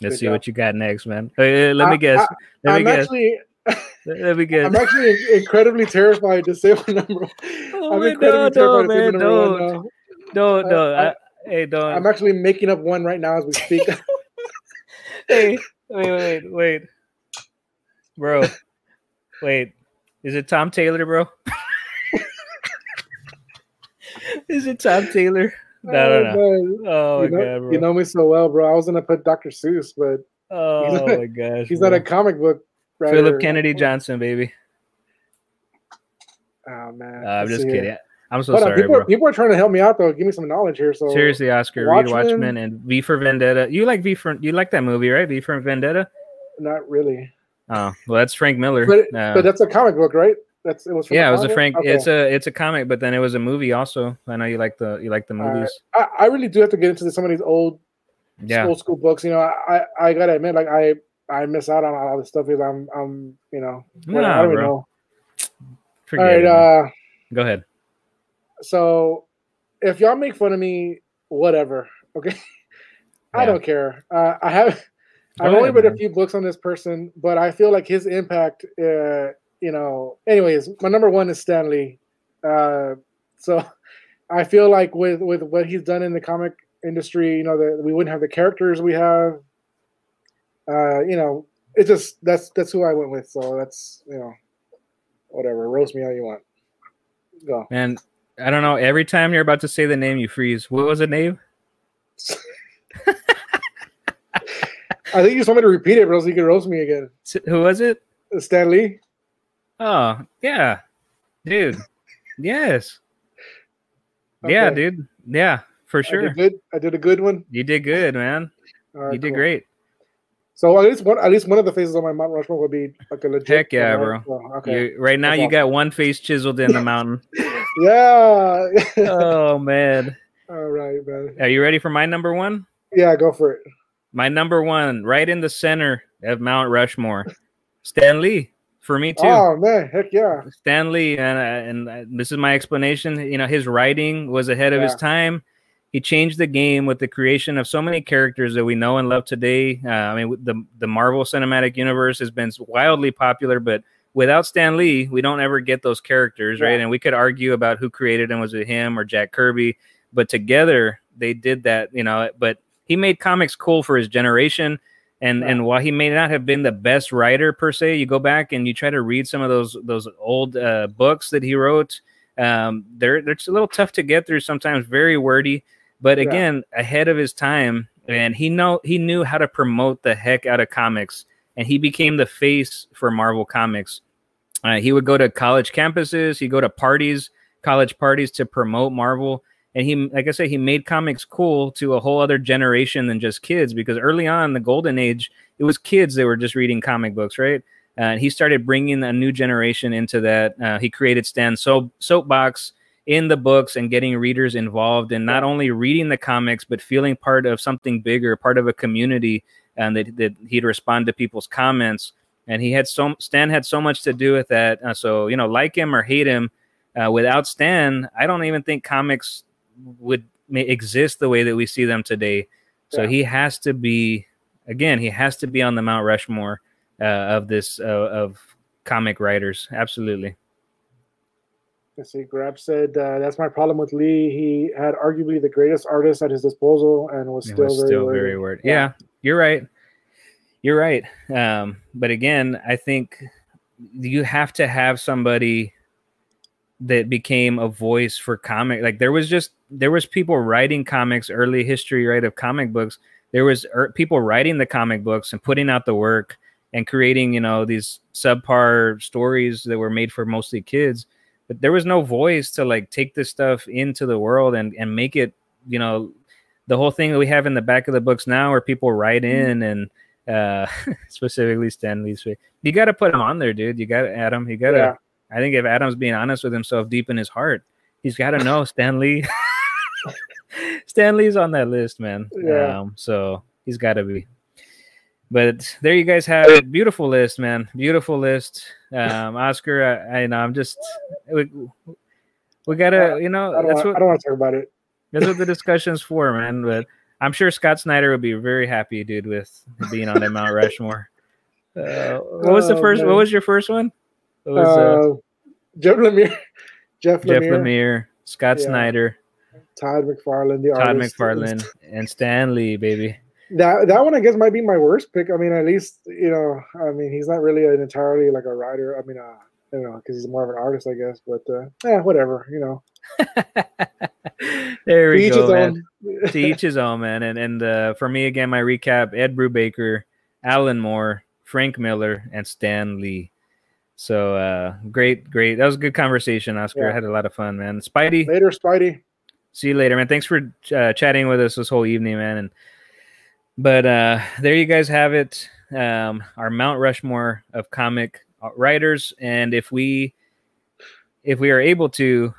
let's see what you got next, man. Let me guess. I'm actually incredibly terrified to say what number. Don't. I'm actually making up one right now as we speak. Hey, wait, bro. Wait, is it Tom Taylor, bro? Is it Tom Taylor? No. Oh my god, bro. You know me so well, bro. I was gonna put Dr. Seuss, but he's not a comic book writer. Philip Kennedy Johnson, baby. Oh man, I'm just kidding. I'm so sorry, people, bro. People are trying to help me out, though. Give me some knowledge here. So seriously, Oscar, read Watchmen and V for Vendetta. You like that movie, right? V for Vendetta. Not really. Oh well, that's Frank Miller. But that's a comic book, right? It's a comic, but then it was a movie also. I know you like the movies. I really do have to get into some of these old school books. You know, I gotta admit, like I miss out on all this stuff because I'm you know, I don't even know. Forget all right, go ahead. So if y'all make fun of me, whatever. Okay, yeah. I don't care. I've only read a few books on this person, but I feel like his impact. You know, anyways, my number one is Stan Lee. So I feel like with what he's done in the comic industry, you know, that we wouldn't have the characters we have. You know, it's just that's who I went with. So that's, you know, whatever. Roast me all you want. Go. And I don't know. Every time you're about to say the name, you freeze. What was the name? I think you just want me to repeat it, or else you can roast me again. Who was it? Stan Lee. Oh yeah, dude. Yes. Okay. Yeah, dude. Yeah, for sure. I did a good one. You did good, man. Right, you did great. So at least one of the faces on my Mount Rushmore would be like a legit. Heck yeah, bro. Oh, okay. You got one face chiseled in the mountain. Yeah. Oh man. All right, man. Are you ready for my number one? Yeah, go for it. My number one, right in the center of Mount Rushmore, Stan Lee. For me too. Oh man, heck yeah! Stan Lee, and this is my explanation. You know, his writing was ahead of his time. He changed the game with the creation of so many characters that we know and love today. I mean, the Marvel Cinematic Universe has been wildly popular, but without Stan Lee, we don't ever get those characters, right? And we could argue about who created them. Was it him or Jack Kirby? But together, they did that. You know, but he made comics cool for his generation. And while he may not have been the best writer per se, you go back and you try to read some of those old books that he wrote. They're just a little tough to get through sometimes, very wordy, but again, ahead of his time. And he knew how to promote the heck out of comics. and he became the face for Marvel Comics. He would go to college campuses, he'd go to parties, college parties, to promote Marvel. And he, like I said, he made comics cool to a whole other generation than just kids, because early on, the golden age, it was kids that were just reading comic books, right? And he started bringing a new generation into that. He created Stan's Soapbox in the books and getting readers involved in not only reading the comics, but feeling part of something bigger, part of a community, and that he'd respond to people's comments. And he had Stan had so much to do with that. So, you know, like him or hate him, without Stan, I don't even think comics would exist the way that we see them today. So yeah, he has to be, again, he has to be on the Mount Rushmore of this, of comic writers. Absolutely. Let's see, Grab said, that's my problem with Lee. He had arguably the greatest artist at his disposal and was still very wordy. Yeah, you're right. You're right. But again, I think you have to have somebody that became a voice for comic. Like there was people writing comics, early history, right, of comic books. There was people writing the comic books and putting out the work and creating, you know, these subpar stories that were made for mostly kids, but there was no voice to like take this stuff into the world and make it, you know, the whole thing that we have in the back of the books now where people write in and, specifically Stan Lee's way. You got to put him on there, dude. You got to add him. You got to, yeah. I think if Adam's being honest with himself deep in his heart, he's got to know Stan Lee. Stan Lee's on that list, man. Yeah. So he's got to be. But there you guys have it. Beautiful list, man. Beautiful list. Oscar, I know. I'm just... We got to, you know... I don't want to talk about it. That's what the discussion's for, man. But I'm sure Scott Snyder would be very happy, dude, with being on that Mount Rushmore. What was your first one? It was Jeff Lemire, Scott Snyder, Todd McFarlane, and Stan Lee, baby. That one, I guess, might be my worst pick. I mean, at least, you know, I mean, he's not really an entirely like a writer. I mean, you know, because he's more of an artist, I guess. But yeah, whatever, you know. There we go, man. To each his own, man. And for me, again, my recap: Ed Brubaker, Alan Moore, Frank Miller, and Stan Lee. So great. That was a good conversation, Oscar. Yeah. I had a lot of fun, man. Spidey. Later, Spidey. See you later, man. Thanks for chatting with us this whole evening, man. But there you guys have it. Our Mount Rushmore of comic writers. And if we are able to,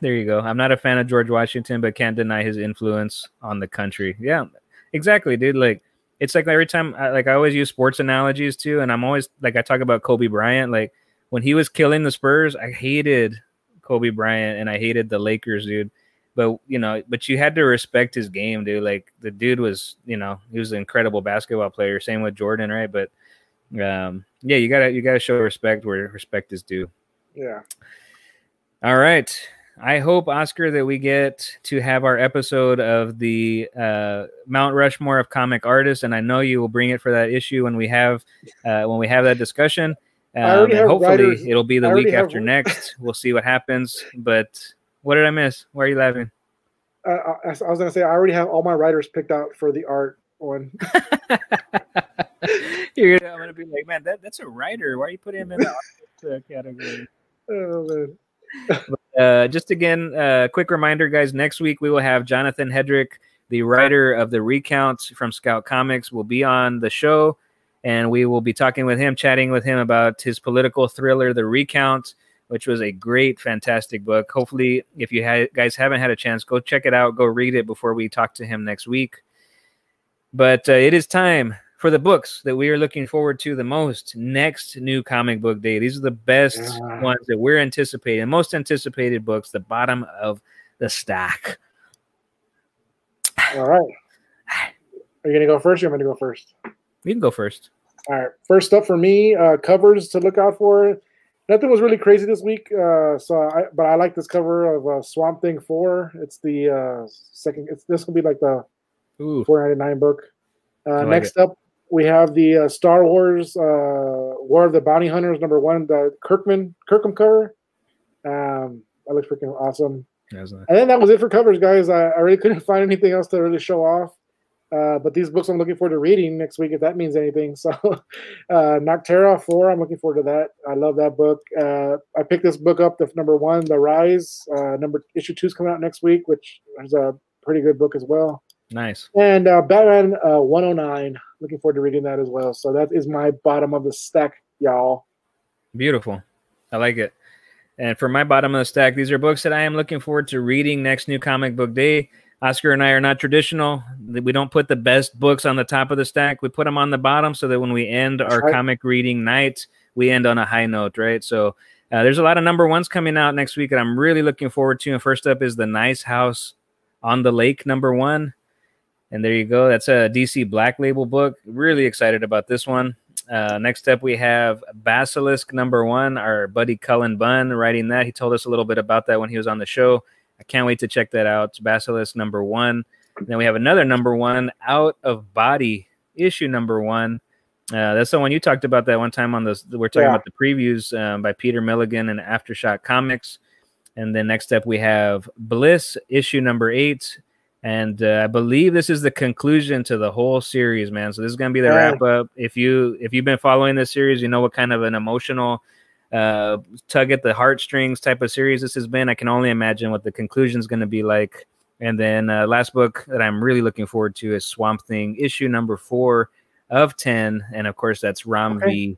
there you go. I'm not a fan of George Washington, but can't deny his influence on the country. Yeah, exactly, dude. Like, it's like every time I always use sports analogies too. And I'm always like, I talk about Kobe Bryant. Like when he was killing the Spurs, I hated Kobe Bryant and I hated the Lakers, dude. But, you know, but you had to respect his game, dude. Like the dude was, you know, he was an incredible basketball player. Same with Jordan, right? But yeah, you gotta show respect where respect is due. Yeah. All right. I hope, Oscar, that we get to have our episode of the Mount Rushmore of comic artists, and I know you will bring it for that issue when we have that discussion. And hopefully, it'll be the week after next. We'll see what happens. But what did I miss? Why are you laughing? I was going to say I already have all my writers picked out for the art one. I'm going to be like, man, that's a writer. Why are you putting him in the art category? Oh man. Just again, quick reminder, guys, next week we will have Jonathan Hedrick, the writer of The Recounts from Scout Comics, will be on the show, and we will be talking with him, chatting with him about his political thriller, The Recounts, which was a great, fantastic book. Hopefully, if you guys haven't had a chance, go check it out, go read it before we talk to him next week. But it is time for the books that we are looking forward to the most next New Comic Book Day. These are the best ones that we're anticipating. Most anticipated books, the bottom of the stack. All right. Are you going to go first or am I going to go first? You can go first. All right. First up for me, covers to look out for. Nothing was really crazy this week, but I like this cover of Swamp Thing 4. It's the second. This will be like the $4.99 book. Next up, we have the Star Wars War of the Bounty Hunters #1, the Kirkham cover. That looks freaking awesome. Nice. And then that was it for covers, guys. I really couldn't find anything else to really show off. But these books I'm looking forward to reading next week, if that means anything. So Noctera 4, I'm looking forward to that. I love that book. I picked this book up, the number one, The Rise. Issue 2 is coming out next week, which is a pretty good book as well. Nice. And Batman 109, looking forward to reading that as well. So that is my bottom of the stack, y'all. Beautiful. I like it. And for my bottom of the stack, these are books that I am looking forward to reading next New Comic Book Day. Oscar and I are not traditional. We don't put the best books on the top of the stack. We put them on the bottom so that when we end our comic reading night, we end on a high note, right? So there's a lot of number ones coming out next week that I'm really looking forward to. And first up is The Nice House on the Lake, #1. And there you go. That's a DC Black Label book. Really excited about this one. Next up, we have Basilisk, #1. Our buddy Cullen Bunn writing that. He told us a little bit about that when he was on the show. I can't wait to check that out. Basilisk, #1. And then we have another #1, Out of Body, issue #1. That's the one you talked about that one time on the. We're talking about the previews by Peter Milligan and Aftershock Comics. And then next up, we have Bliss, issue #8. And I believe this is the conclusion to the whole series, man. So this is going to be the wrap up. If you've been following this series, you know what kind of an emotional tug at the heartstrings type of series this has been. I can only imagine what the conclusion is going to be like. And then last book that I'm really looking forward to is Swamp Thing, issue #4 of 10, and of course that's Rom V.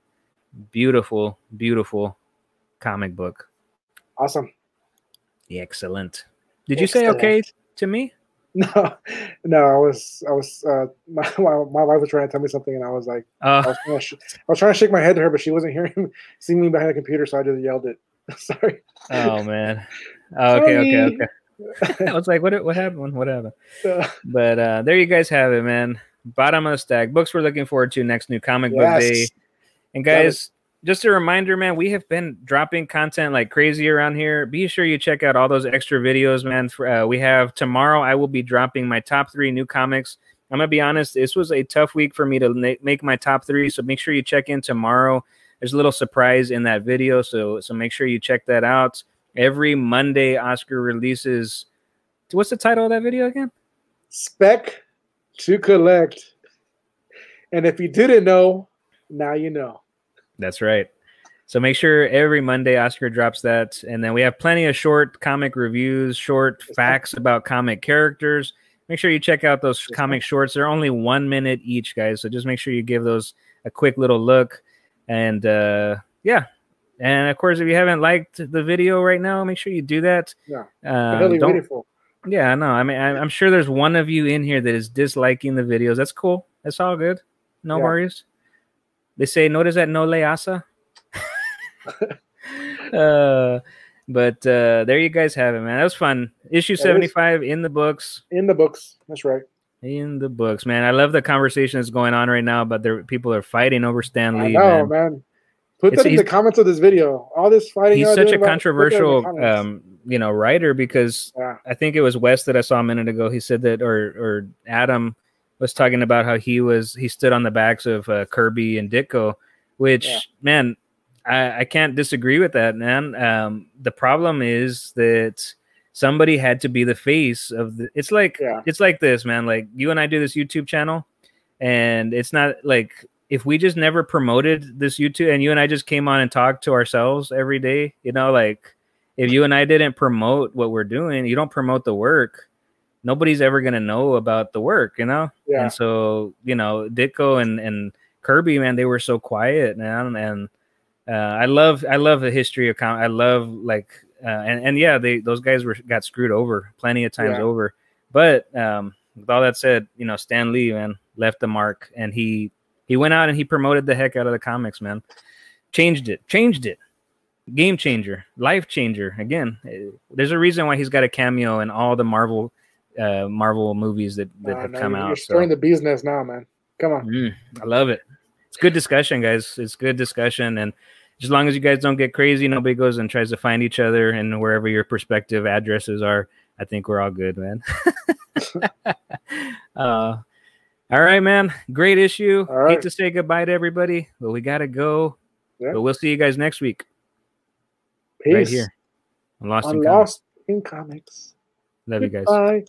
Beautiful, beautiful comic book. Awesome. Excellent. Did you say okay to me? No, I was. My wife was trying to tell me something, and I was like, I was trying to shake my head to her, but she wasn't seeing me behind the computer, so I just yelled it. Sorry. Oh man. Oh, okay. I was like, what happened? What happened? But there you guys have it, man. Bottom of the stack books we're looking forward to next New Comic Book Day. And guys, just a reminder, man, we have been dropping content like crazy around here. Be sure you check out all those extra videos, man. We have tomorrow, I will be dropping my top 3 new comics. I'm going to be honest, this was a tough week for me to make my top 3, so make sure you check in tomorrow. There's a little surprise in that video, so make sure you check that out. Every Monday, Oscar releases... What's the title of that video again? Spec to Collect. And if you didn't know, now you know. That's right. So make sure every Monday Oscar drops that. And then we have plenty of short comic reviews, short facts about comic characters. Make sure you check out those comic shorts. They're only 1 minute each, guys. So just make sure you give those a quick little look. And yeah. And of course, if you haven't liked the video right now, make sure you do that. Yeah. Really beautiful. Yeah, no, I mean, I'm sure there's one of you in here that is disliking the videos. That's cool. That's all good. No worries. They say, notice that no leasa. But there you guys have it, man. That was fun. Issue 75 in the books. In the books. That's right. In the books, man. I love the conversation that's going on right now, but people are fighting over Stan Lee. Oh, man. Put that in the comments of this video. All this fighting. He's such a controversial, writer because I think it was Wes that I saw a minute ago. He said that, or Adam was talking about how he stood on the backs of Kirby and Ditko, which man, I can't disagree with that, man. The problem is that somebody had to be the face of the. It's like it's like this, man. Like you and I do this YouTube channel, and it's not like if we just never promoted this YouTube, and you and I just came on and talked to ourselves every day, like if you and I didn't promote what we're doing, you don't promote the work. Nobody's ever going to know about the work, And so, Ditko and Kirby, man, they were so quiet, man. And I love the history of comics. I love those guys got screwed over plenty of times over. But with all that said, Stan Lee, man, left the mark, and he went out and he promoted the heck out of the comics, man. Changed it. Game changer, life changer. Again, there's a reason why he's got a cameo in all the Marvel movies that have come out. You're stirring the bee's nest now, man. Come on. I love it. It's good discussion, guys. And as long as you guys don't get crazy, nobody goes and tries to find each other, and wherever your prospective addresses are, I think we're all good, man. All right, man. Great issue. All right. Hate to say goodbye to everybody, but we got to go. Yeah. But we'll see you guys next week. Peace. Right here. I'm Lost in Comics. Love you guys. Bye.